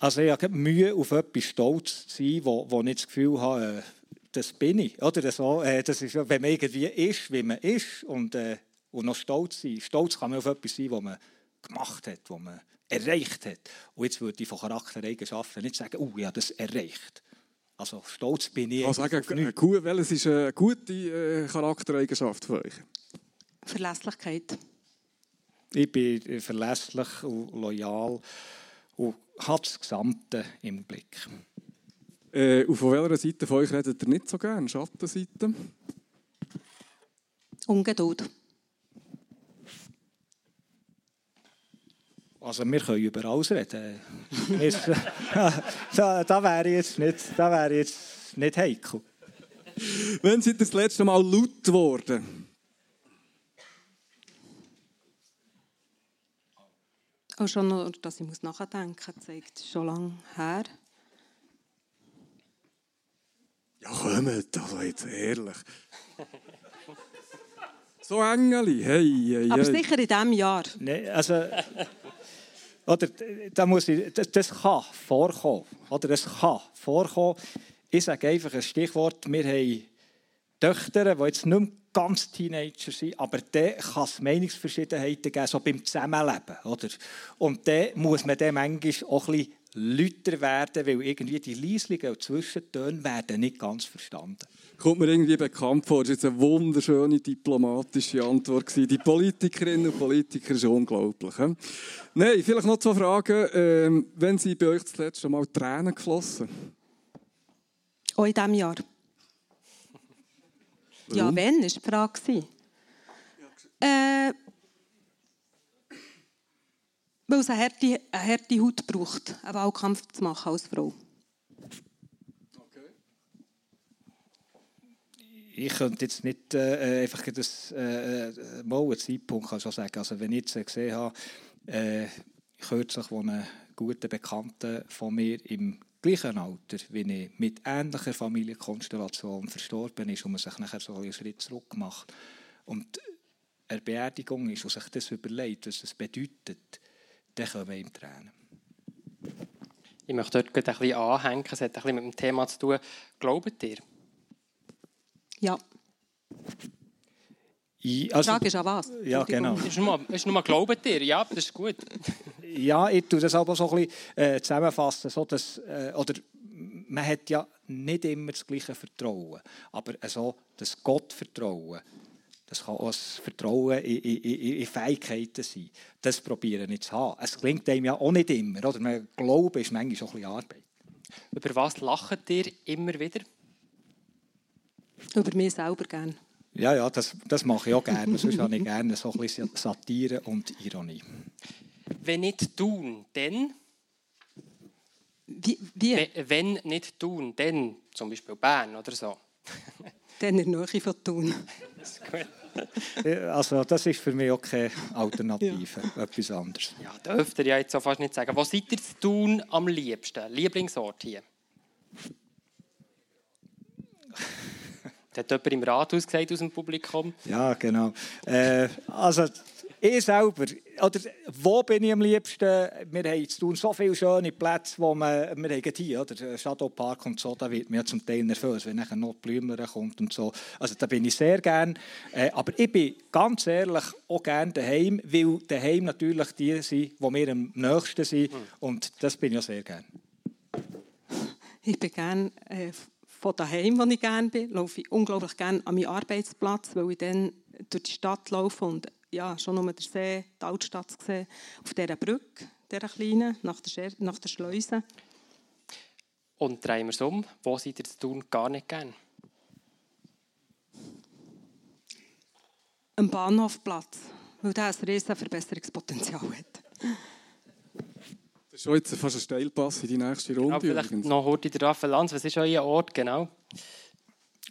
Also ich habe Mühe, auf etwas stolz zu sein, wo, wo ich nicht das Gefühl habe, das bin ich. Oder das, äh, das ist, wenn man irgendwie ist, wie man ist und, äh, und noch stolz sein. Stolz kann man auf etwas sein, was man gemacht hat, was man erreicht hat. Und jetzt würde ich von Charaktereigenschaften nicht sagen, oh, ich habe das erreicht. Also stolz bin ich. Also sagen, welches ist eine gute Charaktereigenschaft für euch? Verlässlichkeit. Ich bin verlässlich und loyal und habe das Gesamte im Blick. Äh, auf welcher Seite von euch redet ihr nicht so gerne? Schattenseite? Ungeduld. Also wir können über alles reden. da, da wäre ich jetzt nicht, da wäre ich jetzt nicht heikel. Wann seid ihr das letzte Mal laut geworden? Auch schon, nur, dass ich nachdenken muss, zeigt schon lange her. Ja, kommt, also jetzt ehrlich. So Engeli, hey, hey, hey. Aber sicher in diesem Jahr. Nee, also, oder, da muss ich, das, das kann vorkommen. Oder, das kann vorkommen. Ich sage einfach ein Stichwort. Wir haben Töchter, die jetzt nicht mehr ganz Teenager sind, aber dann kann es Meinungsverschiedenheiten geben, so beim Zusammenleben. Oder? Und dann muss man dann manchmal auch ein bisschen lauter werden, weil irgendwie die leislichen und Zwischentöne werden nicht ganz verstanden. Kommt mir irgendwie bekannt vor, das war jetzt eine wunderschöne diplomatische Antwort. Die Politikerinnen und Politiker sind unglaublich. He? Nein, vielleicht noch zwei Fragen. Ähm, wenn Sie bei euch das letzte Mal Tränen geflossen? Auch in diesem Jahr. Warum? Ja, wenn, war die Frage. Äh, weil es eine harte, eine harte Haut braucht, einen Wahlkampf zu machen als Frau. Ich könnte jetzt nicht äh, einfach das, äh, mal einen Zeitpunkt schon sagen. Also wenn ich jetzt gesehen habe, äh, kürzlich, wo ein guter Bekannter von mir im gleichen Alter, wie ich, mit ähnlicher Familienkonstellation verstorben ist und man sich nachher so einen Schritt zurück macht. Und eine Beerdigung ist und sich das überlegt, was es bedeutet, dann kommen ihm Tränen. Ich möchte dort ein bisschen anhängen, es hat ein bisschen mit dem Thema zu tun. Glaubt ihr? Ja. Ich, also, die Frage ist an was? Ja, genau. Es ist nur «Glaubt ihr?» Ja, das ist gut. Ja, ich tue das aber so ein bisschen äh, zusammenfassen. So dass, äh, oder man hat ja nicht immer das gleiche Vertrauen. Aber also, das Gottvertrauen, das kann auch das Vertrauen in, in, in Fähigkeiten sein. Das probieren nicht zu haben. Es klingt einem ja auch nicht immer. Oder? Man Glauben ist manchmal auch ein bisschen Arbeit. Über was lacht ihr immer wieder? Über mich selber gerne. Ja, ja, das, das mache ich auch gerne. Sonst habe ich gerne so ein bisschen Satire und Ironie. Wenn nicht tun, dann? Wie? wie? Wenn nicht tun, dann? Zum Beispiel Bern oder so. Dann in der Nähe von tun. Das ist gut. Also das ist für mich auch keine Alternative. Ja. Etwas anderes. Ja, das dürft ihr ja jetzt so fast nicht sagen. Wo seid ihr zu tun am liebsten? Lieblingsort hier? Hat jemand im Rathaus gesagt aus dem Publikum? Ja, genau. Äh, also, ich selber, oder wo bin ich am liebsten? Wir haben zu tun so viele schöne Plätze, wo man, wir haben hier, oder Shadowpark und so, da wird mir ja zum Teil nervös, wenn nachher noch die Blümler kommt und so. Also da bin ich sehr gerne. Äh, aber ich bin ganz ehrlich auch gerne daheim, weil daheim natürlich die sind, die mir am nächsten sind. Mhm. Und das bin ich auch sehr gerne. Ich bin gerne... Äh, Von daheim, wo ich gerne bin, laufe ich unglaublich gerne an meinen Arbeitsplatz, weil ich dann durch die Stadt laufe und ja, schon nur den See, die Altstadt sehe, auf dieser Brücke, dieser kleinen, nach der, Scher- nach der Schleuse. Und drehen wir es um. Wo seid ihr zu tun gar nicht gerne? Am Bahnhofplatz, weil der ein riesen Verbesserungspotenzial hat. Das ist schon jetzt fast ein Steilpass in die nächste Runde. Aber vielleicht übrigens. Noch heute der Raphael Lanz. Was ist euer Ort genau?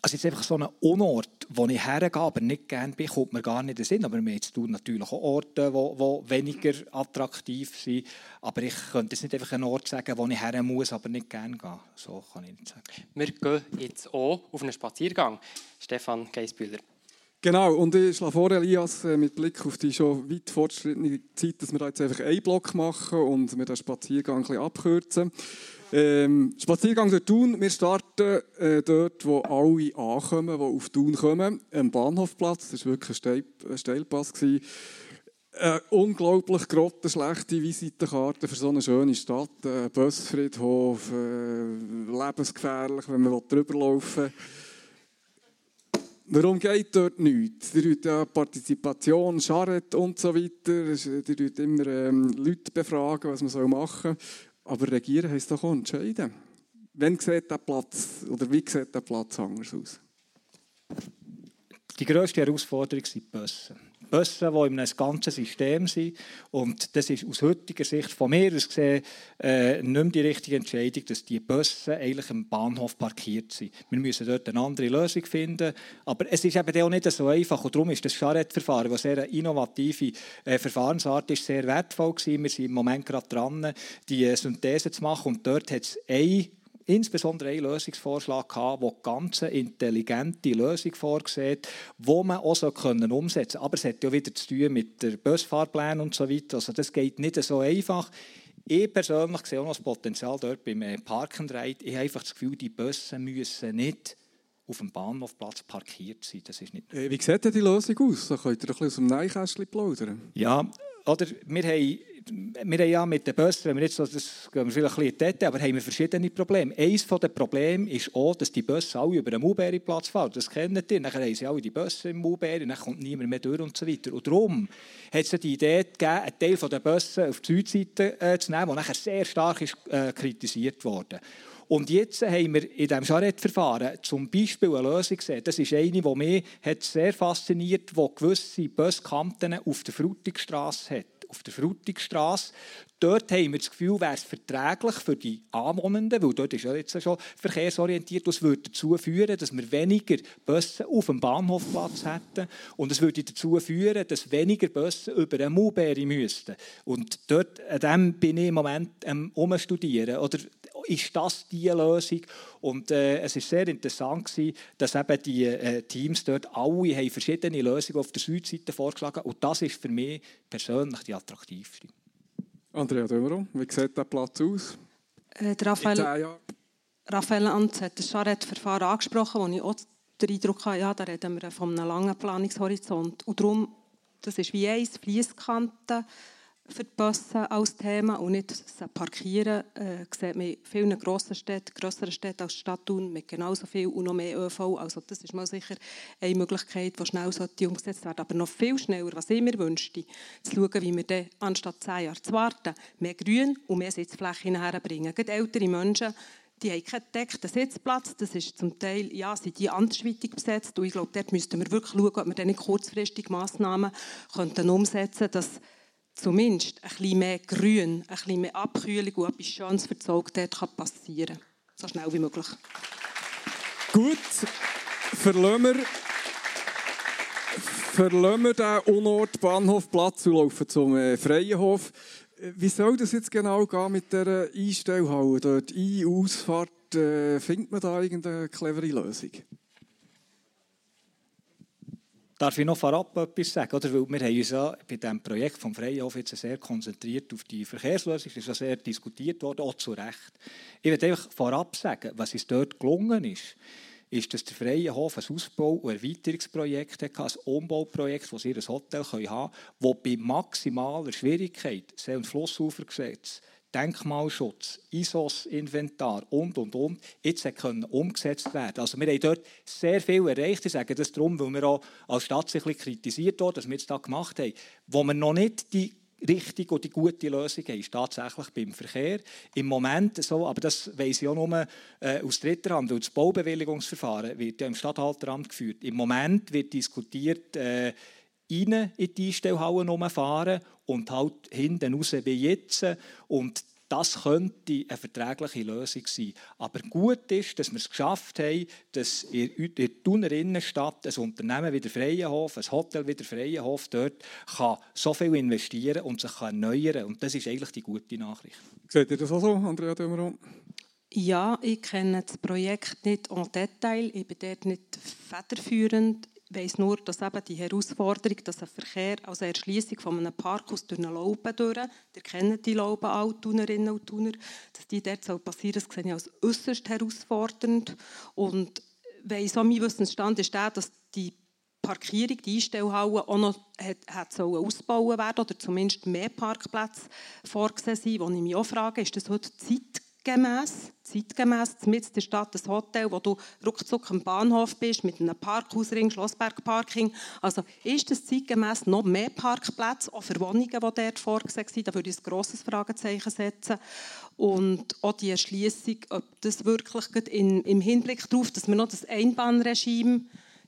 Also jetzt einfach so ein Unort, wo ich hergehe, aber nicht gerne bin, kommt mir gar nicht in den Sinn. Aber wir haben jetzt natürlich auch Orte, die weniger attraktiv sind. Aber ich könnte jetzt nicht einfach einen Ort sagen, wo ich her muss, aber nicht gerne gehe. So kann ich nicht sagen. Wir gehen jetzt auch auf einen Spaziergang. Stefan Geissbühler. Genau, und ich schlage vor, Elias, mit Blick auf die schon weit fortgeschrittene Zeit, dass wir jetzt einfach einen Block machen und wir den Spaziergang ein bisschen abkürzen. Ähm, Spaziergang durch Thun. Wir starten äh, dort, wo alle ankommen, die auf Thun kommen. Am Bahnhofplatz, das war wirklich ein Steilpass. Eine unglaublich grottenschlechte Visitenkarte für so eine schöne Stadt. Ein Busfriedhof, äh, lebensgefährlich, wenn man drüber laufen will. Warum geht dort nichts? Die Leute, ja, Partizipation, Charrette und so weiter. Die Leute immer ähm, Leute befragen, was man machen soll. Aber regieren heisst doch auch entscheiden. Wann sieht der Platz, oder wie sieht der Platz anders aus? Die grösste Herausforderung sind die Busse. Busse, die in einem ganzen System sind. Und das ist aus heutiger Sicht von mir aus gesehen äh, nicht mehr die richtige Entscheidung, dass die Busse eigentlich am Bahnhof parkiert sind. Wir müssen dort eine andere Lösung finden. Aber es ist eben auch nicht so einfach. Und darum ist das Charrette-Verfahren, das eine sehr innovative äh, Verfahrensart ist, sehr wertvoll gewesen. Wir sind im Moment gerade dran, die äh, Synthese zu machen. Und dort hat es ein insbesondere einen Lösungsvorschlag gehabt, der eine ganz intelligente Lösung vorsieht, die man auch so umsetzen kann. Aber es hat ja wieder zu tun mit der Busfahrplänen und so weiter. Also das geht nicht so einfach. Ich persönlich sehe auch noch das Potenzial dort beim Park and Ride. Ich habe einfach das Gefühl, die Busse müssen nicht auf dem Bahnhofplatz parkiert sein. Das ist nicht äh, wie sieht denn die Lösung aus? Da könnt ihr ein bisschen aus dem Nähkästchen plaudern. Ja, oder wir haben... Wir haben ja mit den Bussen, wenn wir jetzt, das gehen wir vielleicht ein bisschen in die Detail, aber haben wir verschiedene Probleme. Eines der Probleme ist auch, dass die Busse alle über den Mühberi-Platz fahren. Das kennt ihr. Dann haben sie alle die Busse im Mühberi, dann kommt niemand mehr durch und so weiter. Und darum hat es die Idee gegeben, einen Teil der Busse auf die Südseite äh, zu nehmen, die nachher sehr stark ist, äh, kritisiert wurde. Und jetzt haben wir in diesem Charrette-Verfahren zum Beispiel eine Lösung gesehen. Das ist eine, die mich sehr fasziniert hat, die gewisse Buskanten auf der Frutigstrasse hat. auf der Frutigstrasse. Dort haben wir das Gefühl, wäre es verträglich für die Anwohnenden, weil dort ist ja jetzt schon verkehrsorientiert, und es würde dazu führen, dass wir weniger Busse auf dem Bahnhofplatz hätten und es würde dazu führen, dass weniger Busse über den Mühberi müssten. Und dort, an dem bin ich im Moment am Umstudieren. Oder ist das die Lösung? Und äh, es war sehr interessant gewesen, dass eben die äh, Teams dort alle haben verschiedene Lösungen auf der Südseite vorgeschlagen haben. Und das ist für mich persönlich die attraktivste. Andrea De Meuron, wie sieht der Platz aus? Äh, der Raphael, Raphael Lanz hat das Charette-Verfahren angesprochen, wo ich auch den Eindruck hatte, ja, da reden wir von einem langen Planungshorizont. Und darum, das ist wie eins, Fliesskante für die Busse als Thema und nicht das Parkieren. Äh, sieht man in vielen grossen Städten, grösseren Städten als Stadt Thun mit genauso viel und noch mehr ÖV. Also das ist mal sicher eine Möglichkeit, die schnell umgesetzt werden sollte. Aber noch viel schneller, was ich mir wünschte, zu schauen, wie wir dann, anstatt zehn Jahre zu warten, mehr Grün und mehr Sitzfläche herbringen. Gerade ältere Menschen, die haben keinen gedeckten Sitzplatz. Das ist zum Teil, ja, sind die andersweitig besetzt. Und ich glaube, dort müssten wir wirklich schauen, ob wir dann kurzfristige Massnahmen könnten umsetzen könnten, dass zumindest ein bisschen mehr Grün, ein bisschen mehr Abkühlung und etwas Schönes für die Sorge passieren kann. So schnell wie möglich. Gut, verlassen wir, verlassen wir den Unort Bahnhofplatz und laufen zum äh, Freienhof. Wie soll das jetzt genau gehen mit dieser Einstellhalle? Dort Ein- und Ausfahrt, äh, findet man da irgendeine clevere Lösung? Darf ich noch vorab etwas sagen? Oder? Weil wir haben uns ja bei diesem Projekt vom Freienhof jetzt sehr konzentriert auf die Verkehrslösung. Das ist ja sehr diskutiert worden, auch zu Recht. Ich will einfach vorab sagen, was uns dort gelungen ist, ist, dass der Freienhof ein Ausbau- und Erweiterungsprojekt hatte, ein Umbauprojekt, das sie ein Hotel haben können, das bei maximaler Schwierigkeit, See- und Flussufergesetz, Denkmalschutz, I S O S-Inventar und, und, und, jetzt können umgesetzt werden. Also wir haben dort sehr viel erreicht. Ich sage das darum, weil wir auch als Stadt ein bisschen kritisiert haben, dass wir das da gemacht haben. Wo wir noch nicht die richtige und die gute Lösung haben, ist tatsächlich beim Verkehr. Im Moment so, aber das weiss ich auch nur äh, aus dritter Hand, weil das Baubewilligungsverfahren wird ja im Statthalteramt geführt. Im Moment wird diskutiert, äh, rein in die Einstellhalle rumfahren und halt hinten raus wie jetzt. Und das könnte eine verträgliche Lösung sein. Aber gut ist, dass wir es geschafft haben, dass in der Thuner Innenstadt ein Unternehmen wie der Freienhof, ein Hotel wie der Freienhof dort kann so viel investieren und sich erneuern kann. Und das ist eigentlich die gute Nachricht. Seht ihr das auch so, Andrea De Meuron? Ja, ich kenne das Projekt nicht en Detail. Ich bin dort nicht federführend. Ich weiss nur, dass eben die Herausforderung, dass ein Verkehr, also eine Erschliessung von einem Parkhaus durch eine Laube durch, ihr kennt die Lauben alle, Thunerinnen und Thuner, dass die dort passieren soll, das sehe ich als äußerst herausfordernd. Und weil so mein Wissensstand ist der, dass die Parkierung, die Einstellhalle auch noch hat, hat ausgebaut werden oder zumindest mehr Parkplätze vorgesehen sind, wo ich mich auch frage, ist das heute Zeit? Zeitgemäss, zeitgemäss, mitten in der Stadt ein Hotel, wo du ruckzuck am Bahnhof bist, mit einem Parkhausring, Schlossbergparking. Also ist das zeitgemäss noch mehr Parkplätze, auch für Wohnungen, die dort vorgesehen sind? Da würde ich ein grosses Fragezeichen setzen. Und auch die Erschliessung, ob das wirklich in, im Hinblick darauf, dass wir noch das Einbahnregime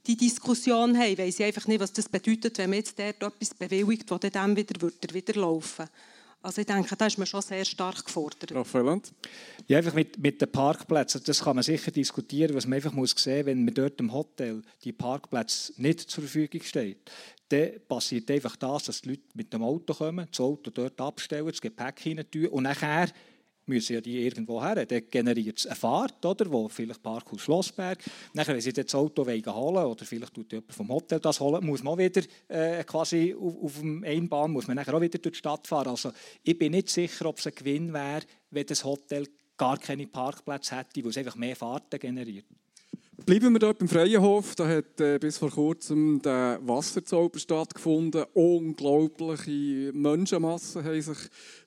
die Diskussion haben, weiss ich einfach nicht, was das bedeutet, wenn man jetzt dort etwas bewilligt, das dann wieder, wieder, wieder laufen würde. Also ich denke, da ist man schon sehr stark gefordert. Ja, einfach mit, mit den Parkplätzen, das kann man sicher diskutieren, was man einfach muss sehen muss, wenn man dort im Hotel die Parkplätze nicht zur Verfügung steht. Dann passiert einfach das, dass die Leute mit dem Auto kommen, das Auto dort abstellen, das Gepäck hinein tun und nachher müssen ja die irgendwo her. Dann generiert es eine Fahrt, oder, wo vielleicht Parkhaus Schlossberg. Nachher, wenn sie das Auto holen wollen, oder vielleicht tut jemand vom Hotel das holen, muss man auch wieder äh, quasi auf, auf dem Einbahn, muss man nachher auch wieder durch die Stadt fahren. Also ich bin nicht sicher, ob es ein Gewinn wäre, wenn das Hotel gar keine Parkplätze hätte, weil es einfach mehr Fahrten generiert. Bleiben wir dort beim Freienhof. Da hat äh, bis vor kurzem der Wasserzauber stattgefunden. Unglaubliche Menschenmassen haben sich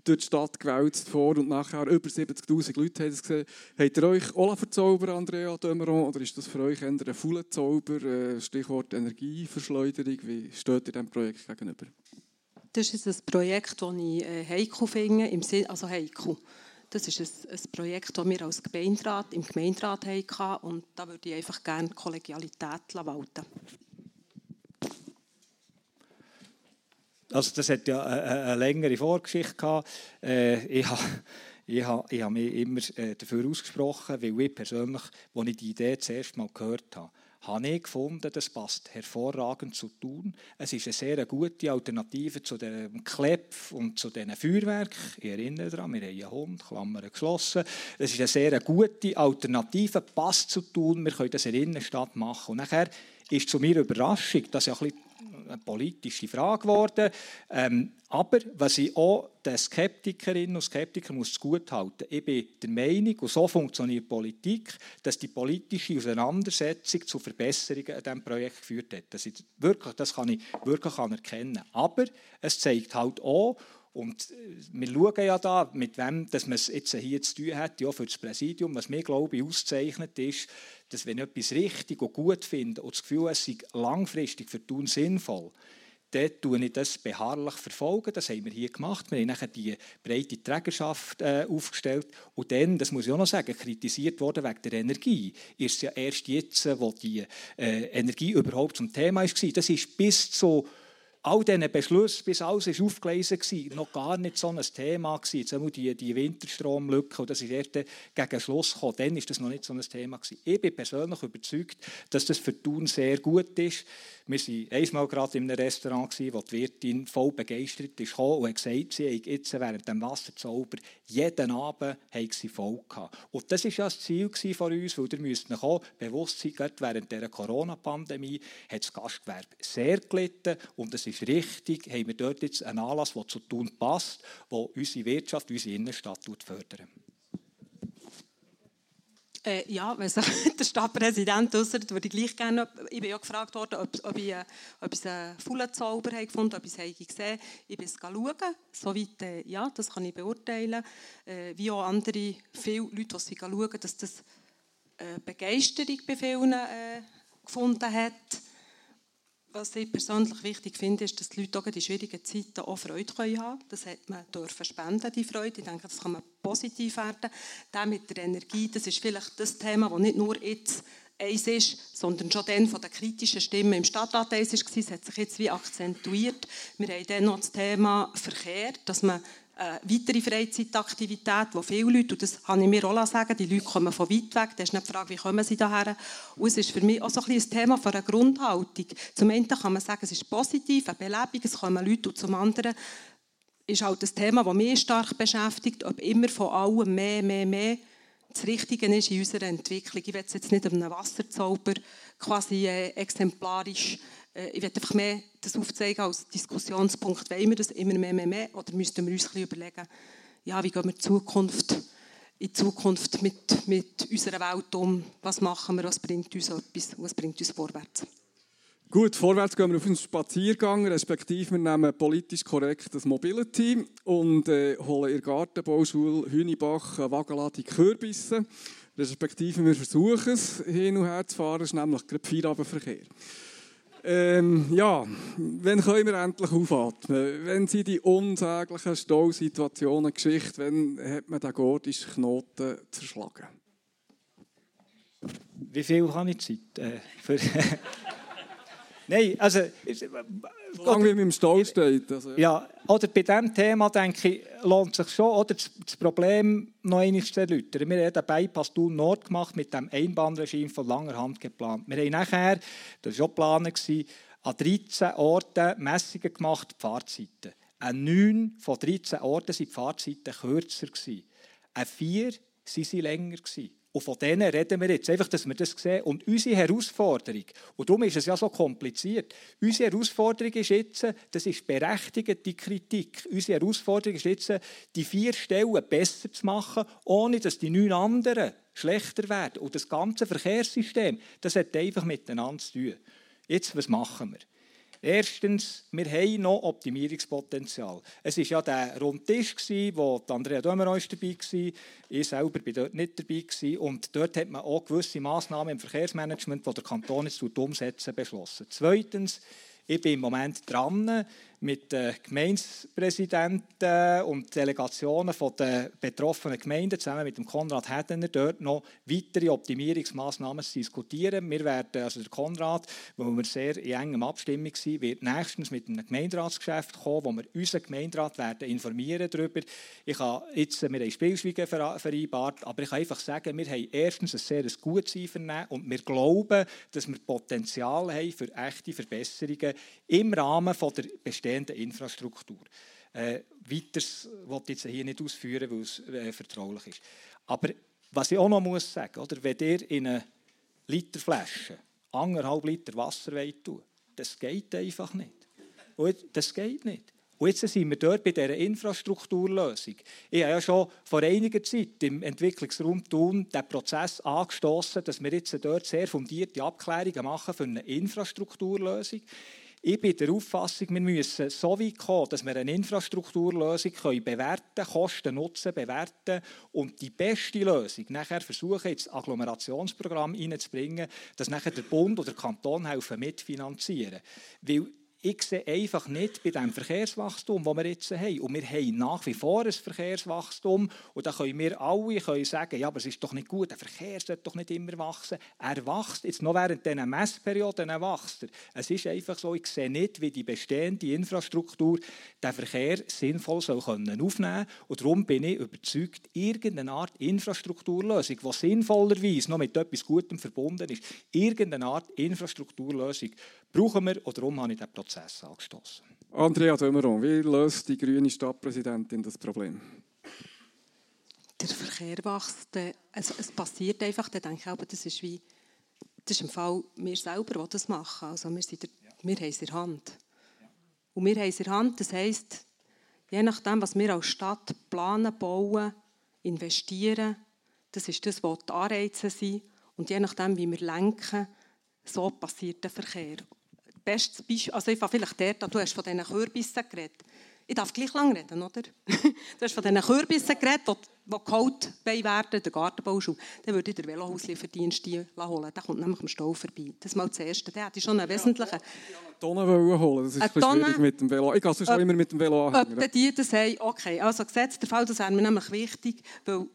durch die Stadt gewälzt, vor und nachher. Über siebzigtausend Leute haben es gesehen. Habt ihr euch auch verzaubert, Andrea De Meuron, oder ist das für euch eher ein fauler Zauber? Äh, Stichwort Energieverschleuderung. Wie steht ihr diesem Projekt gegenüber? Das ist ein Projekt, das ich äh, heikel finde, im Sinn, also heikel. Das ist ein, ein Projekt, das wir als Gemeinderat im Gemeinderat hatten. Und da würde ich einfach gerne Kollegialität walten lassen. Also das hat ja eine, eine längere Vorgeschichte gehabt. Äh, ich habe ich ha, ich ha mich immer äh, dafür ausgesprochen, weil ich persönlich, als ich die Idee das erste Mal gehört habe, habe ich gefunden, das passt hervorragend zu tun. Es ist eine sehr gute Alternative zu dem Klepf und zu diesen Feuerwerken. Ich erinnere daran, wir haben einen Hund, Klammern geschlossen. Es ist eine sehr gute Alternative, passt zu tun. Wir können das in der Innenstadt machen. Und nachher ist zu meiner Überraschung, das ist ja ein eine politische Frage geworden. Ähm, aber was ich auch den Skeptikerinnen und Skeptikern zugutehalten muss, ich bin der Meinung, und so funktioniert Politik, dass die politische Auseinandersetzung zu Verbesserungen an diesem Projekt geführt hat. Das, ist wirklich, das kann ich wirklich anerkennen. Aber es zeigt halt auch, und wir schauen ja da, mit wem dass man es jetzt hier zu tun hat, ja, für das Präsidium. Was mir, glaube ich, auszeichnet, ist, dass wenn ich etwas richtig und gut finde und das Gefühl, es sei langfristig für Thun sinnvoll, dann verfolge ich das beharrlich. Verfolgen. Das haben wir hier gemacht. Wir haben nachher die breite Trägerschaft äh, aufgestellt. Und dann, das muss ich auch noch sagen, kritisiert worden wegen der Energie. Ist es ja erst jetzt, wo die äh, Energie überhaupt zum Thema war. Das ist bis zu all diesen Beschlüssen, bis alles ist aufgelesen war, noch gar nicht so ein Thema gewesen. Jetzt einmal die, die Winterstromlücke, und das ist erst gegen Schluss gekommen. Dann war das noch nicht so ein Thema gewesen. Ich bin persönlich überzeugt, dass das für Thun sehr gut ist. Wir waren einmal gerade in einem Restaurant gewesen, wo die Wirtin voll begeistert ist und hat gesagt, sie hätte jetzt während dem Wasserzauber jeden Abend sie voll gehabt. Und das war ja das Ziel von uns, weil ihr müsst euch auch bewusst sein, gerade während der Corona-Pandemie hat das Gastgewerbe sehr gelitten und es ist richtig, haben wir dort jetzt einen Anlass, der zu Thun passt, der unsere Wirtschaft, unsere Innenstadt fördert. Äh, ja, wenn der Stadtpräsident äußert, würde ich gleich gerne. Ich bin ja gefragt worden, ob, ob ich äh, ob ich einen Fullenzauber habe gefunden, ob ich es gesehen habe. Ich bin es schauen. Soweit, äh, ja, das kann ich beurteilen. Äh, wie auch andere, viele Leute, die sie schauen, dass das äh, Begeisterung bei vielen äh, gefunden hat. Was ich persönlich wichtig finde, ist, dass die Leute auch in schwierigen Zeiten auch Freude haben können. Das hat man dürfen spenden, die Freude. Ich denke, das kann man positiv werden. Das mit der Energie, das ist vielleicht das Thema, das nicht nur jetzt eins ist, sondern schon dann von den kritischen Stimmen im Stadtrat eins war. Es hat sich jetzt wie akzentuiert. Wir haben dann noch das Thema Verkehr, dass man Äh, weitere Freizeitaktivität, die viele Leute, und das habe ich mir auch sagen, die Leute kommen von weit weg, da ist nicht die Frage, wie kommen sie daher. Und es ist für mich auch so ein bisschen ein Thema von einer Grundhaltung. Zum einen kann man sagen, es ist positiv, eine Belebung, es kommen Leute, und zum anderen ist halt das Thema, das mich stark beschäftigt, ob immer von allem mehr, mehr, mehr das Richtige ist in unserer Entwicklung. Ich will es jetzt nicht einem Wasserzauber quasi äh, exemplarisch. Ich werde einfach mehr das aufzeigen als Diskussionspunkt. Wollen wir das immer mehr, mehr, mehr? Oder müssten wir uns ein bisschen überlegen, ja, wie gehen wir in Zukunft, in Zukunft mit, mit unserer Welt um? Was machen wir? Was bringt uns etwas? Was bringt uns vorwärts? Gut, vorwärts gehen wir auf einen Spaziergang, respektive wir nehmen politisch korrekt das Mobility und äh, holen in der Gartenbauschule Hünibach eine Wagenladung Kürbisse. Respektive wir versuchen es, hin und her zu fahren, ist nämlich gerade Feierabendverkehr. Ähm, ja, wann können wir endlich aufatmen? Wenn sind die unsäglichen Stausituationen Geschichte? Wann hat man den gordischen Knoten zerschlagen? Wie viel habe ich Zeit? Äh, für Nein, also... So lange wie man im Stau steht. Also, ja. Ja, oder bei diesem Thema, denke ich, lohnt es sich schon, oder das, das Problem noch einmal zu erläutern. Wir haben den Bypass Thun Nord gemacht, mit dem Einbahnregime von langer Hand geplant. Wir haben nachher, das war schon geplant, an dreizehn Orten Messungen gemacht, die Fahrzeiten. An neun von dreizehn Orten waren die Fahrzeiten kürzer. An vier waren sie länger. Und von denen reden wir jetzt, einfach, dass wir das sehen. Und unsere Herausforderung, und darum ist es ja so kompliziert, unsere Herausforderung ist jetzt, das ist berechtigte Kritik, unsere Herausforderung ist jetzt, die vier Stellen besser zu machen, ohne dass die neun anderen schlechter werden. Und das ganze Verkehrssystem, das hat einfach miteinander zu tun. Jetzt, was machen wir? Erstens, wir haben noch Optimierungspotenzial. Es war ja der Rundtisch, wo Andrea De Meuron dabei war. Ich selber war dort nicht dabei. Und dort hat man auch gewisse Massnahmen im Verkehrsmanagement, die der Kanton jetzt umsetzen, beschlossen. Zweitens, ich bin im Moment dran, mit den Gemeindepräsidenten und Delegationen der betroffenen Gemeinden zusammen mit dem Konrad Hädener dort noch weitere Optimierungsmaßnahmen zu diskutieren. Wir werden, also der Konrad, wo wir sehr in engem Abstimmung sind, wird nächstens mit einem Gemeinderatsgeschäft kommen, wo wir unseren Gemeinderat werden informieren darüber. Ich habe jetzt, wir haben Stillschweigen vereinbart, aber ich kann einfach sagen, wir haben erstens ein sehr gutes Einvernehmen und wir glauben, dass wir Potenzial haben für echte Verbesserungen im Rahmen von der bestehenden Infrastruktur. Äh, weiters wollte ich jetzt hier nicht ausführen, weil es äh, vertraulich ist. Aber was ich auch noch muss sagen, oder, wenn ihr in eine Literflasche anderthalb Liter Wasser wollt tun, das geht einfach nicht. Und das geht nicht. Und jetzt sind wir dort bei dieser Infrastrukturlösung. Ich habe ja schon vor einiger Zeit im Entwicklungsraum Thun den Prozess angestoßen, dass wir jetzt dort sehr fundierte Abklärungen machen für eine Infrastrukturlösung. Ich bin der Auffassung, wir müssen so weit kommen, dass wir eine Infrastrukturlösung bewerten können, Kosten, Nutzen bewerten und die beste Lösung nachher versuchen, ins Agglomerationsprogramm hineinzubringen, dass nachher der Bund oder der Kanton helfen mitfinanzieren. Weil ich sehe einfach nicht bei dem Verkehrswachstum, das wir jetzt haben. Und wir haben nach wie vor ein Verkehrswachstum. Und da können wir alle können sagen, ja, aber es ist doch nicht gut, der Verkehr sollte doch nicht immer wachsen. Er wächst jetzt noch während diesen Messperioden. Wächst er. Es ist einfach so, ich sehe nicht, wie die bestehende Infrastruktur den Verkehr sinnvoll soll können aufnehmen. Und darum bin ich überzeugt, irgendeine Art Infrastrukturlösung, die sinnvollerweise noch mit etwas Gutem verbunden ist, irgendeine Art Infrastrukturlösung brauchen wir. Und darum habe ich den Prozess angestoßen. Andrea De Meuron, wie löst die grüne Stadtpräsidentin das Problem? Der Verkehr wächst, also es passiert einfach, da denke ich, aber das ist wie, das ist im Fall wir selber, die das machen. Also wir, sind der, ja. wir haben es in der Hand. Ja. Und wir haben es in der Hand, das heisst, je nachdem, was wir als Stadt planen, bauen, investieren, das ist das, was die Anreize sind. Und je nachdem, wie wir lenken, so passiert der Verkehr. Bestes Beispiel, also ich war vielleicht der, du hast von diesen Kürbissen geredet. Ich darf gleich lang reden, oder? Du hast von diesen Kürbissen geredet, die, die geholt werden, der Gartenbauschule. Dann würde ich den Velohauslieferdienst holen. Der kommt nämlich am Stau vorbei. Das ist mal das Erste. Der hätte schon einen wesentlichen... Tonnen wollen holen, das ist ein bisschen schwierig mit dem Velo. Ich gehe sonst immer mit dem Velo anhängen. Ob die das haben, okay. Also gesetzt der Fall, das wäre mir nämlich wichtig, weil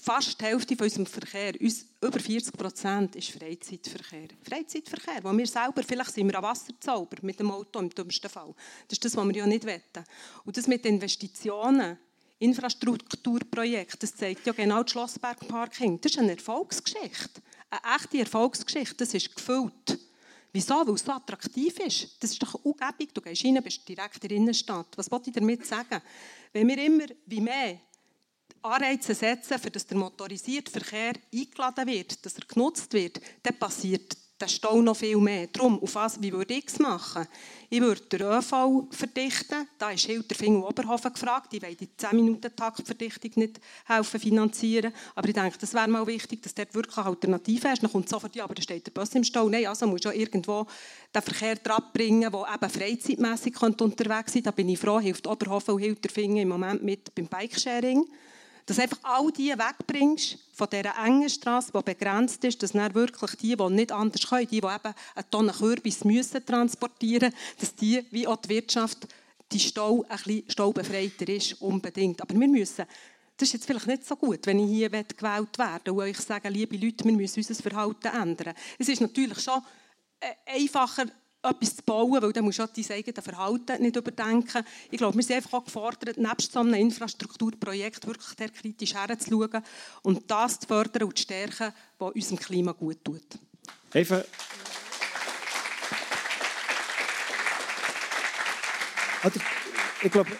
fast die Hälfte von unserem Verkehr, uns über vierzig Prozent, ist Freizeitverkehr. Freizeitverkehr, wo wir selber, vielleicht sind wir ein Wasserzauber mit dem Auto im dümmsten Fall. Das ist das, was wir ja nicht wollen. Und das mit Investitionen, Infrastrukturprojekten, das zeigt ja genau das Schlossbergparking. Das ist eine Erfolgsgeschichte, eine echte Erfolgsgeschichte, das ist gefüllt. Wieso? Weil es so attraktiv ist. Das ist doch ungebig, du gehst rein, bist direkt in der Innenstadt. Was wollte ich damit sagen? Wenn wir immer wie mehr Anreize setzen, für dass der motorisierte Verkehr eingeladen wird, dass er genutzt wird, dann passiert der Stau noch viel mehr. Darum, auf was, wie würde ich es machen? Ich würde den ÖV verdichten. Da ist Hilterfingen und Oberhofen gefragt. Ich will die zehn-Minuten-Taktverdichtung nicht helfen finanzieren. Aber ich denke, das wäre mal wichtig, dass dort wirklich eine Alternative ist. Dann kommt sofort, ja, aber da steht der Bus im Stau. Nein, also muss ja irgendwo den Verkehr dran bringen, der eben freizeitmässig unterwegs sein könnte. Da bin ich froh, hilft Oberhofen und Hilterfingen im Moment mit beim Bikesharing. Dass du einfach all die wegbringst von dieser engen Strasse, die begrenzt ist, dass dann wirklich die, die nicht anders können, die, die eben eine Tonne Kürbis müssen transportieren müssen, dass die, wie auch die Wirtschaft, die Stau ein bisschen staubefreiter ist, unbedingt. Aber wir müssen, das ist jetzt vielleicht nicht so gut, wenn ich hier gewählt werde und euch sage, liebe Leute, wir müssen unser Verhalten ändern. Es ist natürlich schon einfacher, etwas zu bauen, weil dann musst du auch dein eigenes Verhalten nicht überdenken. Ich glaube, wir sind einfach auch gefordert, nebst so einem Infrastrukturprojekt wirklich sehr kritisch herzuschauen und das zu fördern und zu stärken, was unserem Klima gut tut. Eva. Ich glaube,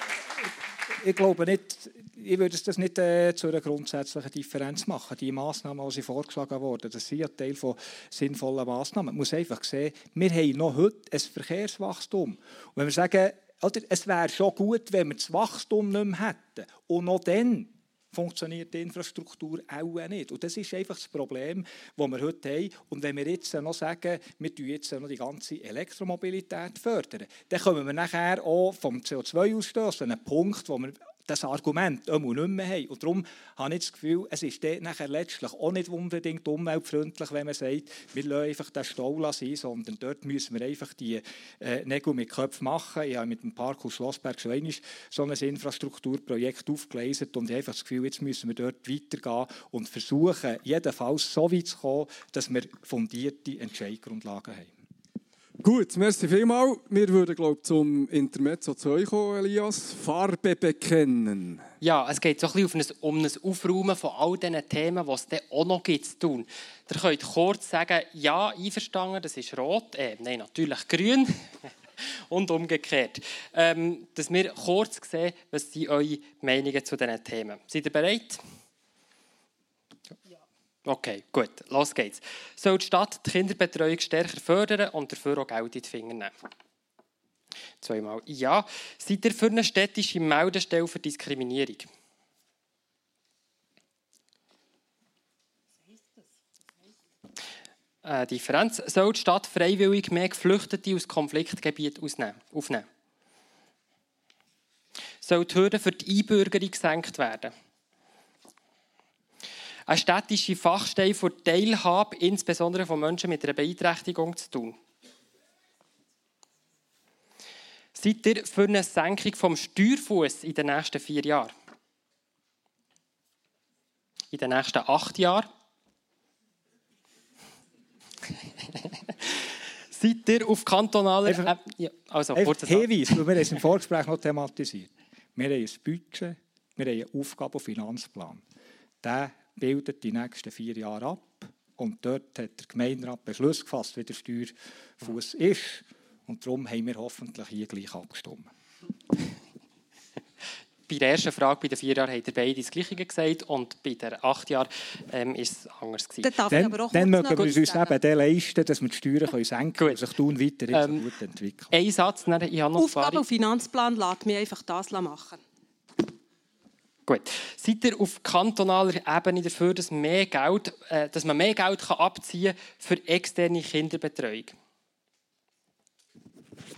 ich glaube nicht, ich würde das nicht äh, zu einer grundsätzlichen Differenz machen. Die Massnahmen, die vorgeschlagen wurden, das sind ein Teil von sinnvollen Massnahmen. Man muss einfach sehen, wir haben noch heute ein Verkehrswachstum. Und wenn wir sagen, oder, es wäre schon gut, wenn wir das Wachstum nicht mehr hätten, und noch dann funktioniert die Infrastruktur auch nicht. Und das ist einfach das Problem, das wir heute haben. Und wenn wir jetzt noch sagen, wir fördern jetzt noch die ganze Elektromobilität, fördern, dann kommen wir nachher auch vom C O zwei-Ausstoß an einen Punkt, wo wir das Argument nicht mehr haben. Und darum habe ich das Gefühl, es ist nachher letztlich auch nicht unbedingt umweltfreundlich, wenn man sagt, wir lassen einfach den Stau sein, sondern dort müssen wir einfach die äh, Nägel mit Köpfen machen. Ich habe mit dem Park und Schlossberg schon einmal so ein Infrastrukturprojekt aufgelesen und habe einfach das Gefühl, jetzt müssen wir dort weitergehen und versuchen, jedenfalls so weit zu kommen, dass wir fundierte Entscheidungsgrundlagen haben. Gut, merci vielmals. Wir würden, glaube ich, zum Intermezzo zu euch kommen, Elias. Farbe bekennen. Ja, es geht so ein bisschen um ein Aufräumen von all diesen Themen, die es dann auch noch gibt zu tun. Ihr könnt kurz sagen, ja, einverstanden, das ist rot, äh, nein, natürlich grün und umgekehrt. Ähm, dass wir kurz sehen, was sind eure Meinungen zu diesen Themen. Seid ihr bereit? Okay, gut, los geht's. Soll die Stadt die Kinderbetreuung stärker fördern und dafür auch Geld in die Finger nehmen? Zweimal ja. Seid ihr für eine städtische Meldestelle für Diskriminierung? Äh, Differenz. Soll die Stadt freiwillig mehr Geflüchtete aus Konfliktgebieten aufnehmen? Soll die Hürde für die Einbürgerung gesenkt werden? Eine städtische Fachstelle für die Teilhabe, insbesondere von Menschen mit einer Beeinträchtigung, zu tun. Seid ihr für eine Senkung vom Steuerfuss in den nächsten vier Jahren? In den nächsten acht Jahren? Seid ihr auf kantonaler... Einfach, äh, ja, also, kurz Hinweis, weil wir haben es im Vorgespräch noch thematisiert. Wir haben ein Budget, wir haben einen Aufgaben- und Finanzplan. Der bildet die nächsten vier Jahre ab. Und dort hat der Gemeinderat Beschluss gefasst, wie der Steuerfuss ist. Und darum haben wir hoffentlich hier gleich abgestimmt. Bei der ersten Frage, bei den vier Jahren, habt ihr beide das Gleiche gesagt. Und bei den acht Jahren ähm, ist es anders gewesen. Dann, dann, aber auch dann mögen wir uns eben leisten, dass wir die Steuern können senken können und sich tun weiter ähm, so gut entwickeln. Ein Satz, dann ich habe noch Aufgaben- und Finanzplan lässt mir einfach das machen. Gut. Seid ihr auf kantonaler Ebene dafür, dass, mehr Geld, äh, dass man mehr Geld kann abziehen für externe Kinderbetreuung?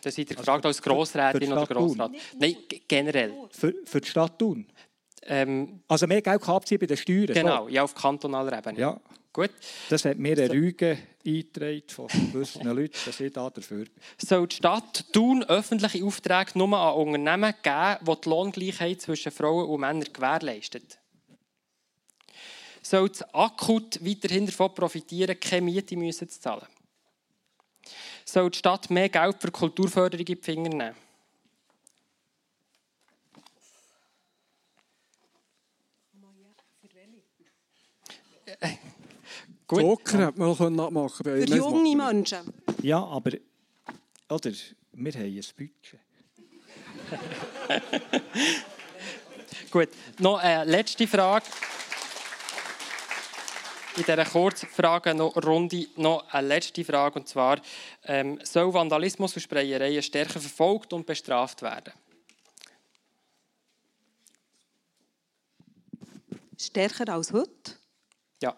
Das seid ihr gefragt als Grossrätin oder Grossrat. Nein, generell. Für, für die Stadt Thun? Ähm, also mehr Geld kann abziehen bei den Steuern? Genau, so. Ja, auf kantonaler Ebene. Ja. Gut. Das hat mir ein Rügen eingetragen von gewissen Leuten, dass ich da dafür bin. Soll die Stadt Thun öffentliche Aufträge nur an Unternehmen geben, die die Lohngleichheit zwischen Frauen und Männern gewährleisten? Soll das Akut weiterhin davon profitieren, keine Miete müssen zu zahlen? Soll die Stadt mehr Geld für Kulturförderung in die Finger nehmen? Gut. Joker hätte man abmachen können. Für junge Menschen. Ja, aber oder, wir haben ein Budget. Gut, noch eine letzte Frage. In dieser Kurzfragen-Runde noch eine letzte Frage. Und zwar, ähm, soll Vandalismus und Spreiereien stärker verfolgt und bestraft werden? Stärker als heute? Ja.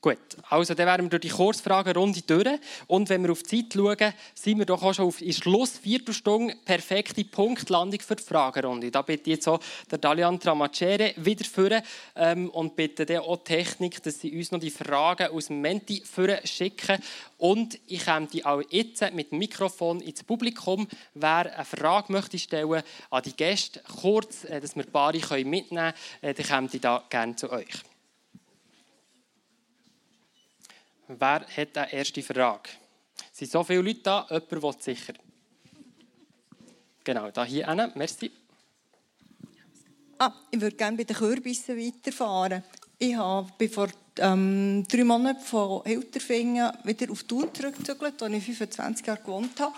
Gut, also dann wären wir durch die Kurzfragenrunde durch. Und wenn wir auf die Zeit schauen, sind wir doch auch schon auf die Schlussviertelstunde perfekte Punktlandung für die Fragerunde. Da bitte ich jetzt auch der Dalian Tramacere wieder führen ähm, und bitte dann auch die Technik, dass sie uns noch die Fragen aus dem Menti führen schicken. Und ich komme die auch jetzt mit dem Mikrofon ins Publikum. Wer eine Frage möchte stellen an die Gäste, kurz, dass wir die Paare mitnehmen können, dann komme ich da gerne zu euch. Wer hat eine erste Frage? Es sind so viele Leute da, jemand will sicher. Genau, da hier hin. Merci. Ah, ich würde gerne bei den Kürbissen weiterfahren. Ich bin vor ähm, drei Monaten von Hilterfingen wieder auf Thun zurückgezügelt, wo ich fünfundzwanzig Jahre gewohnt habe.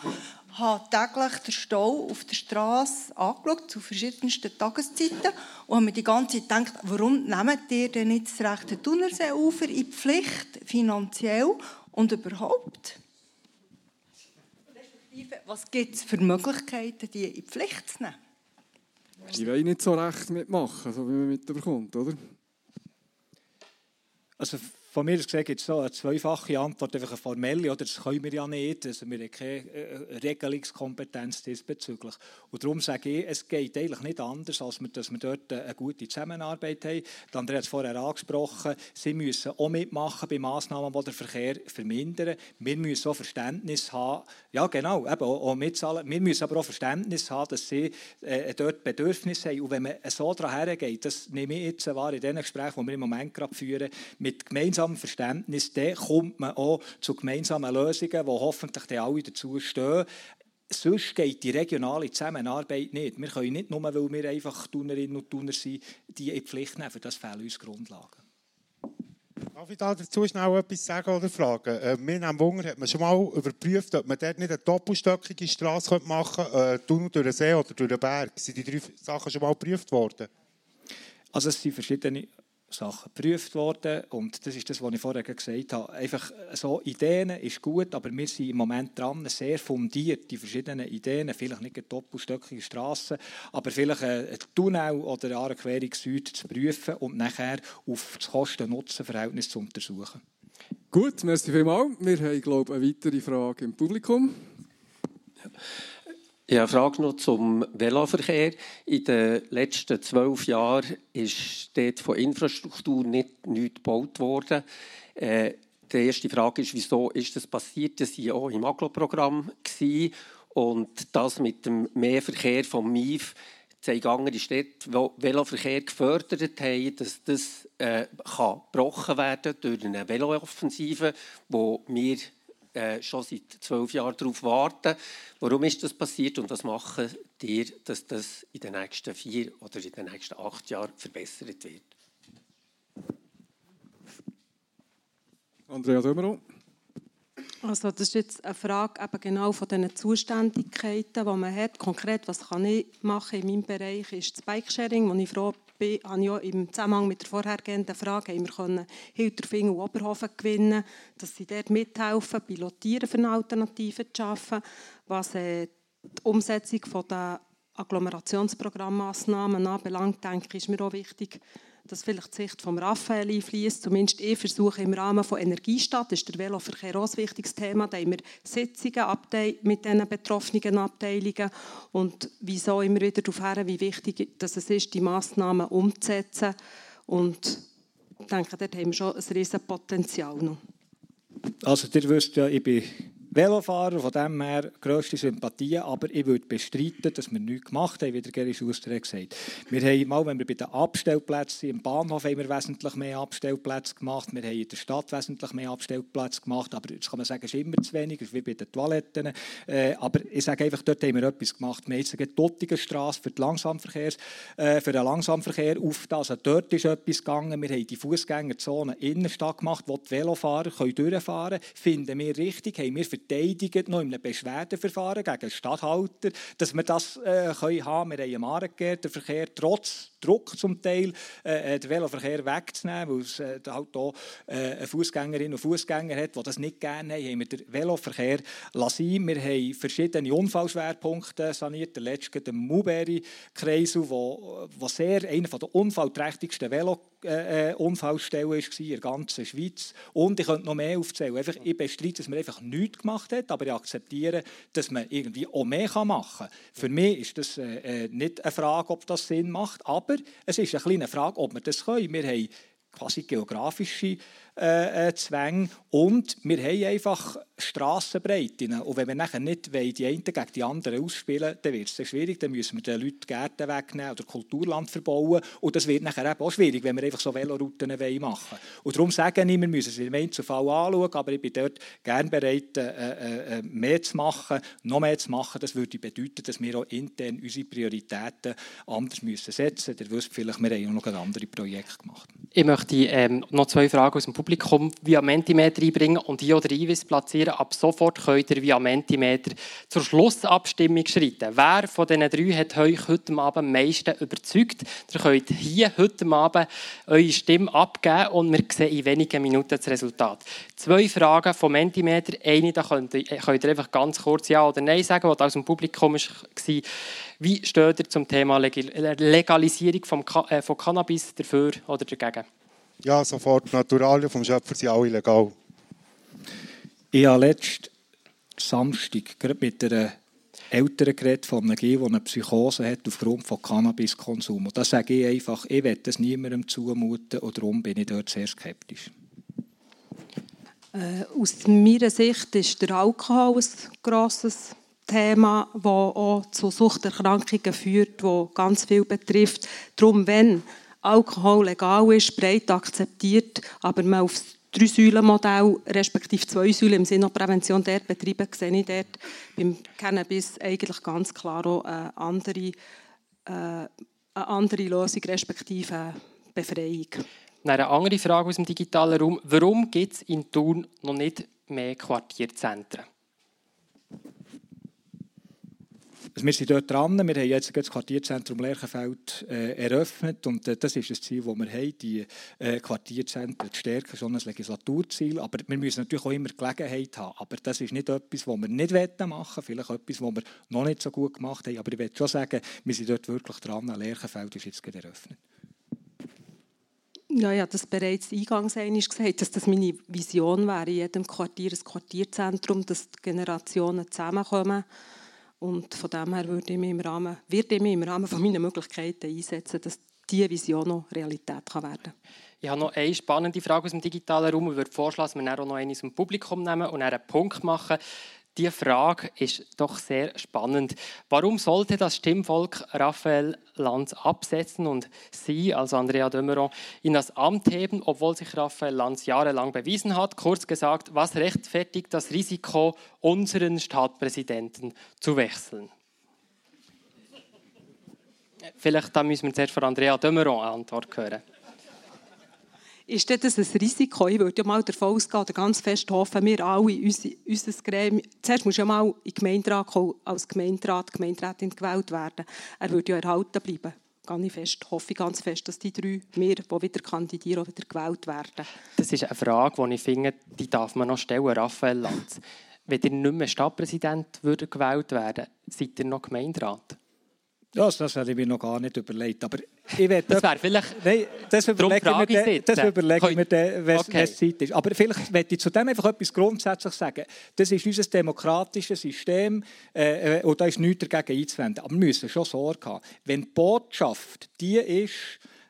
Ich habe täglich den Stau auf der Straße angeschaut, zu verschiedensten Tageszeiten. Und habe mir die ganze Zeit gedacht, warum nehmt ihr denn nicht das rechte Thunerseeufer in die Pflicht, finanziell und überhaupt? Respektive, was gibt es für Möglichkeiten, die in die Pflicht zu nehmen? Die wollen nicht so recht mitmachen, so wie man mitbekommt, oder? Also Von mir aus gesehen gibt es so eine zweifache Antwort, einfach eine formelle, oder das können wir ja nicht, also wir haben keine Regelungskompetenz diesbezüglich. Und darum sage ich, es geht eigentlich nicht anders, als dass wir dort eine gute Zusammenarbeit haben. Andrea hat es vorher angesprochen, sie müssen auch mitmachen bei Massnahmen, die den Verkehr vermindern. Wir müssen auch Verständnis haben, ja genau, eben auch mitzahlen, wir müssen aber auch Verständnis haben, dass sie äh, dort Bedürfnisse haben. Und wenn man so daran hergeht, das nehme ich jetzt wahr in den Gesprächen, die wir im Moment gerade führen, mit gemeinsamen Verständnis, dann kommt man auch zu gemeinsamen Lösungen, wo hoffentlich dann alle dazu stehen. Sonst geht die regionale Zusammenarbeit nicht. Wir können nicht nur, weil wir einfach Thunerinnen und Thuner sind, die in die Pflicht nehmen. Für das fehlen uns Grundlagen. Darf ich dazu schnell etwas sagen oder fragen? Äh, wir nehmen Wunder, hat man schon mal überprüft, ob man dort nicht eine doppelstöckige Straße machen könnte, äh, Tunnel durch den See oder durch den Berg. Sind die drei Sachen schon mal geprüft worden? Also es sind verschiedene Sachen geprüft worden und das ist das, was ich vorher gesagt habe. Einfach so Ideen ist gut, aber wir sind im Moment dran, sehr fundiert die verschiedenen Ideen, vielleicht nicht eine doppelstöckige Straße, aber vielleicht ein Tunnel oder eine Aarequerung Süd zu prüfen und nachher auf das Kosten-Nutzen-Verhältnis zu untersuchen. Gut, merci vielmals. Wir haben, glaube ich, eine weitere Frage im Publikum. Ja. Ja, eine Frage noch zum Veloverkehr. In den letzten zwölf Jahren ist dort von Infrastruktur nicht, nicht gebaut worden. Äh, die erste Frage ist, wieso ist das passiert? Das war auch im Aglo-Programm. Und das mit dem Mehrverkehr vom M I F, die andere Städte, die Veloverkehr gefördert haben, dass das äh, kann gebrochen werden durch eine Velooffensive, die wir Äh, schon seit zwölf Jahren darauf warten. Warum ist das passiert und was machen ihr, dass das in den nächsten vier oder in den nächsten acht Jahren verbessert wird? Andrea De Meuron. Also das ist jetzt eine Frage eben genau von den Zuständigkeiten, die man hat. Konkret, was kann ich machen in meinem Bereich, ist das Bikesharing, wo ich froh bin, habe ich auch im Zusammenhang mit der vorhergehenden Frage haben wir Hilterfingen und Oberhofen gewinnen, dass sie dort mithelfen, pilotieren für eine Alternative zu schaffen, was äh, die Umsetzung der Agglomerationsprogrammmaßnahmen anbelangt, denke ich, ist mir auch wichtig, dass vielleicht die Sicht von Raphael einfließt. Zumindest ich versuche im Rahmen von Energiestadt, ist der Veloverkehr auch ein wichtiges Thema, da haben wir Sitzungen mit den betroffenen Abteilungen und wieso immer wieder darauf her, wie wichtig dass es ist, die Massnahmen umzusetzen. Und ich denke, dort haben wir schon ein riesen Potenzial noch. Also ihr wisst ja, ich bin Velofahrer, von dem her grösste Sympathie, aber ich würde bestreiten, dass wir nichts gemacht haben, wie der Geri Schuster hat gesagt. Wir haben mal, wenn wir bei den Abstellplätzen sind, im Bahnhof haben wir wesentlich mehr Abstellplätze gemacht, wir haben in der Stadt wesentlich mehr Abstellplätze gemacht, aber jetzt kann man sagen, es ist immer zu wenig, wie bei den Toiletten. Äh, aber ich sage einfach, dort haben wir etwas gemacht. Wir haben jetzt eine Tottigenstrasse für, äh, für den Langsamverkehr aufgetan. Also dort ist etwas gegangen. Wir haben die Fußgängerzone Innenstadt gemacht, wo die Velofahrer können durchfahren können. Finden wir richtig, haben wir verteidigen, noch in einem Beschwerdeverfahren gegen den Stadthalter, dass wir das äh, können haben. Wir haben am Aarengärten den Verkehr trotz Druck zum Teil, äh, den Veloverkehr wegzunehmen, weil es äh, halt auch äh, Fußgängerinnen und Fußgänger hat, die das nicht gerne haben, haben wir den Veloverkehr lassen. Wir haben verschiedene Unfallschwerpunkte saniert, der letzte den Mühberi-Kreisel, wo, wo sehr einer der unfallträchtigsten Velo Äh, Unfallstellen war in der ganzen Schweiz. Und ich könnte noch mehr aufzählen. Einfach, ich bestreite, dass man einfach nichts gemacht hat, aber ich akzeptiere, dass man irgendwie auch mehr machen kann. Für mich ist das äh, nicht eine Frage, ob das Sinn macht, aber es ist eine kleine Frage, ob wir das können. Wir haben quasi geografische äh, Zwänge und wir haben einfach Strassenbreiten. Und wenn wir nachher nicht wollen, die einen gegen die anderen ausspielen, dann wird es schwierig. Dann müssen wir den Leuten Gärten wegnehmen oder Kulturland verbauen. Und das wird nachher eben auch schwierig, wenn wir einfach so Velorouten machen wollen. Und darum sage ich, wir müssen es im Einzelfall anschauen, aber ich bin dort gerne bereit, äh, äh, mehr zu machen, noch mehr zu machen. Das würde bedeuten, dass wir auch intern unsere Prioritäten anders müssen setzen müssen. Ihr wisst vielleicht, wir haben auch noch ein anderes Projekt gemacht. Ich möchte ähm, noch zwei Fragen aus dem Publikum via Mentimeter einbringen und hier oder Einweis platzieren. Ab sofort könnt ihr via Mentimeter zur Schlussabstimmung schreiten. Wer von diesen drei hat euch heute Abend am meisten überzeugt? Ihr könnt hier heute Abend eure Stimme abgeben und wir sehen in wenigen Minuten das Resultat. Zwei Fragen von Mentimeter. Eine, da könnt ihr, könnt ihr einfach ganz kurz Ja oder Nein sagen, die aus dem Publikum war. Wie steht ihr zum Thema Legalisierung von Cannabis, dafür oder dagegen? Ja, sofort. Naturalien vom Schöpfer sind auch illegal. Ich habe letzten Samstag gerade mit einer Eltern geredet von einem G, der eine Psychose hat aufgrund von Cannabiskonsum. Und da sage ich einfach, ich will das niemandem zumuten und darum bin ich dort sehr skeptisch. Äh, aus meiner Sicht ist der Alkohol ein grosses Thema, das auch zu Suchterkrankungen führt, das ganz viel betrifft. Darum, wenn Alkohol legal ist, breit akzeptiert, aber man auf das Drei-Säulen-Modell, respektive zwei Säulen im Sinne der Prävention dort betreiben, sehe ich dort beim Cannabis eigentlich ganz klar auch eine andere, eine andere Lösung, respektive eine Befreiung. Eine andere Frage aus dem digitalen Raum. Warum gibt es in Thun noch nicht mehr Quartierzentren? Wir sind dort dran. Wir haben jetzt das Quartierzentrum Lerchenfeld äh, eröffnet. Und äh, das ist das Ziel, das wir haben, die äh, Quartierzentren zu stärken. Schon ein Legislaturziel. Aber wir müssen natürlich auch immer Gelegenheit haben. Aber das ist nicht etwas, was wir nicht machen wollen. Vielleicht etwas, was wir noch nicht so gut gemacht haben. Aber ich will schon sagen, wir sind dort wirklich dran. Lerchenfeld ist jetzt gerade eröffnet. Ja, ich habe das bereits eingangs gesagt, dass das meine Vision wäre. In jedem Quartier ein Quartierzentrum, dass die Generationen zusammenkommen. Und von dem her würde ich mich im Rahmen, würde ich mich im Rahmen von meiner Möglichkeiten einsetzen, dass diese Vision noch Realität kann werden kann. Ich habe noch eine spannende Frage aus dem digitalen Raum. Ich würde vorschlagen, dass wir dann auch noch eine aus dem Publikum nehmen und einen Punkt machen. Diese Frage ist doch sehr spannend. Warum sollte das Stimmvolk Raphael Lanz absetzen und Sie, also Andrea De Meuron, in das Amt heben, obwohl sich Raphael Lanz jahrelang bewiesen hat? Kurz gesagt, was rechtfertigt das Risiko, unseren Stadtpräsidenten zu wechseln? Vielleicht da müssen wir zuerst von Andrea De Meuron eine Antwort hören. Ist das ein Risiko? Ich würde ja mal davon ausgehen, oder ganz fest hoffen, wir alle, unser, unser Gremium. Zuerst muss ja mal in den Gemeinderat kommen, als Gemeinderat, Gemeinderätin gewählt werden. Er würde ja erhalten bleiben. Ich fest, hoffe ganz fest, dass die drei, wir, die wieder kandidieren, wieder gewählt werden. Das ist eine Frage, die ich finde, die darf man noch stellen, Raphael Lanz. Wenn ihr nicht mehr Stadtpräsident gewählt werden, seid ihr noch Gemeinderat? Ja, das habe ich mir noch gar nicht überlegt. Aber ich werde das wäre vielleicht... Nein, das überlegen wir, de, das überlegen wir de, wenn okay. es Zeit ist. Aber vielleicht möchte ich zu dem einfach etwas grundsätzlich sagen. Das ist unser demokratisches System äh, und da ist nichts dagegen einzuwenden. Aber wir müssen schon Sorge haben. Wenn die Botschaft die ist,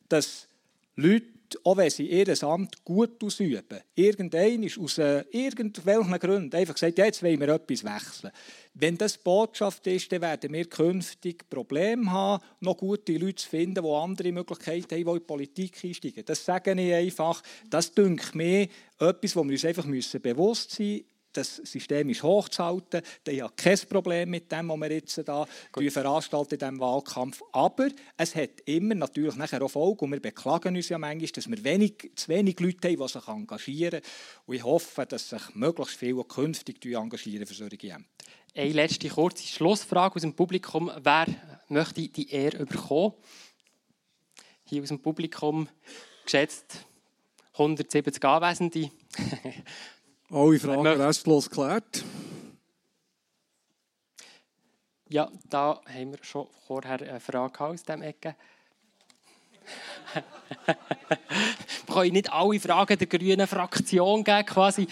dass Leute, auch wenn sie ihr Amt gut ausüben, irgendeiner ist aus äh, irgendwelchen Gründen einfach gesagt, ja, jetzt wollen wir etwas wechseln. Wenn das Botschaft ist, dann werden wir künftig Probleme haben, noch gute Leute zu finden, die andere Möglichkeiten haben, die in die Politik einsteigen. Das sage ich einfach. Das dünkt mir etwas, wo wir uns einfach bewusst sein müssen. Das System ist hochzuhalten. Ich habe kein Problem mit dem, was wir jetzt hier veranstalten in diesem Wahlkampf. Aber es hat immer natürlich nachher auch Folgen. Und wir beklagen uns ja manchmal, dass wir wenig, zu wenig Leute haben, die sich engagieren. Und ich hoffe, dass sich möglichst viele künftig engagieren für solche Ämter. Eine letzte kurze Schlussfrage aus dem Publikum. Wer möchte die Ehre bekommen? Hier aus dem Publikum, geschätzt hundertsiebzig Anwesende. Alle Fragen restlos geklärt. Ja, da haben wir schon vorher eine Frage aus dieser Ecke. Wir können nicht alle Fragen der grünen Fraktion geben, quasi.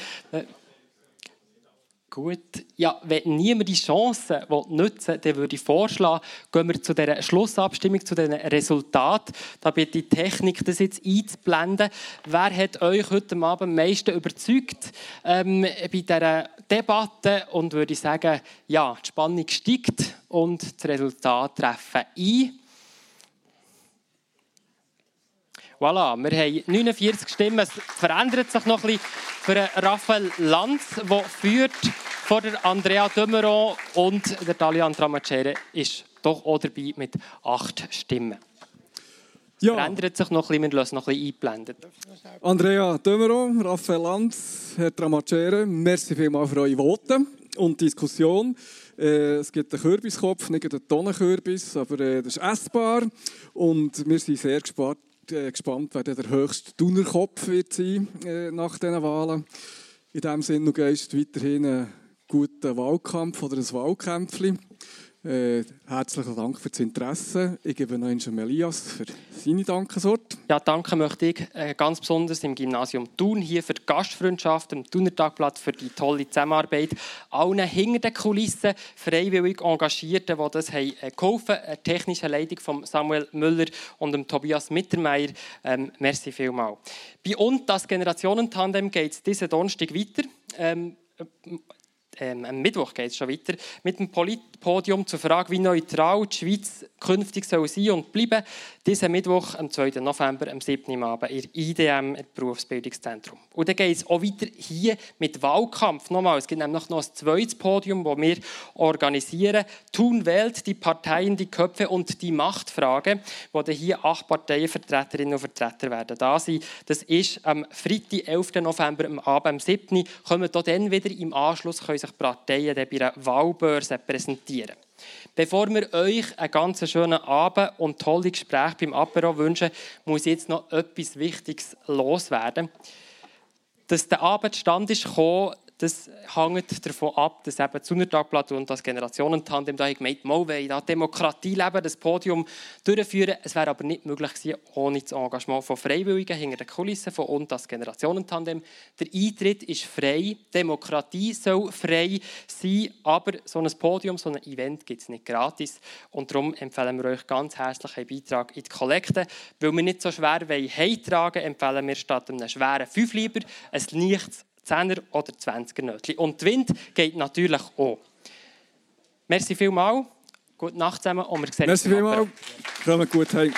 Gut. Ja, wenn niemand die Chance nutzen will, dann würde ich vorschlagen, gehen wir zu dieser Schlussabstimmung, zu diesen Resultaten. Da bitte die Technik, das jetzt einzublenden. Wer hat euch heute Abend am meisten überzeugt ähm, bei dieser Debatte? Und würde ich sagen, ja, die Spannung steigt und das Resultat treffen ein. Voilà, wir haben neunundvierzig Stimmen. Es verändert sich noch ein bisschen für Raphael Lanz, der führt vor der Andrea De Meuron und der Dalian Tramacere ist doch auch dabei mit acht Stimmen. Ja. Verändert sich noch ein bisschen, wir lassen noch ein bisschen einblenden. Andrea De Meuron, Raphael Lanz, Herr Tramacere, merci vielmals für eure Voten und Diskussion. Es gibt einen Kürbiskopf, nicht einen Tonnenkürbis, aber das ist essbar und wir sind sehr gespannt. gespannt, wer der höchste Thunerkopf wird sein äh, nach diesen Wahlen. In diesem Sinne, du gehst weiterhin einen guten Wahlkampf oder ein Wahlkämpfchen. Äh, herzlichen Dank für das Interesse. Ich gebe noch einmal Elias für seine Dankesworte. Ja, danke möchte ich äh, ganz besonders im Gymnasium Thun, hier für die Gastfreundschaft, dem Thunertagblatt für die tolle Zusammenarbeit, allen hinter den Kulissen freiwillig Engagierten, die das haben, äh, geholfen haben, äh, technische Leitung von Samuel Müller und dem Tobias Mittermeier. Ähm, merci vielmals. Bei uns, das Generationen-Tandem, geht es diesen Donnerstag weiter. Ähm, Ähm, am Mittwoch geht es schon weiter, mit dem Politpodium zur Frage, wie neutral die Schweiz künftig soll sein und bleiben. Diesen Mittwoch, am zweiten November, am siebten Uhr abends, in I D M, im Berufsbildungszentrum. Und dann geht es auch weiter hier mit Wahlkampf. Nochmal, es gibt nämlich noch ein zweites Podium, das wir organisieren. Thun wählt, die Parteien, die Köpfe und die Machtfrage, wo dann hier acht Parteienvertreterinnen und Vertreter werden da sein. Das ist am Freitag, elften November, am Abend, am siebten Uhr. Kommen wir dann wieder im Anschluss, können sich Parteien dann bei einer Wahlbörse präsentieren. Bevor wir euch einen ganz schönen Abend und tolle Gespräche beim Apéro wünschen, muss jetzt noch etwas Wichtiges loswerden. Dass der Abend zustande kam, das hängt davon ab, dass eben das Thunertagblatt und das Generationen-Tandem da gemeint haben, wir wollen Demokratie leben, das Podium durchführen. Es wäre aber nicht möglich gewesen, ohne das Engagement von Freiwilligen hinter den Kulissen von uns, das Generationen-Tandem. Der Eintritt ist frei, Demokratie soll frei sein, aber so ein Podium, so ein Event gibt es nicht gratis. Und darum empfehlen wir euch ganz herzlich einen Beitrag in die Kollekte. Weil wir nicht so schwer heimtragen wollen, empfehlen wir statt einem schweren Fünfliber ein leichtes zehner- oder zwanziger-Nötchen. Und der Wind geht natürlich auch. Merci vielmals. Gute Nacht zusammen und wir sehen uns. Merci vielmals. Kommt gut heim.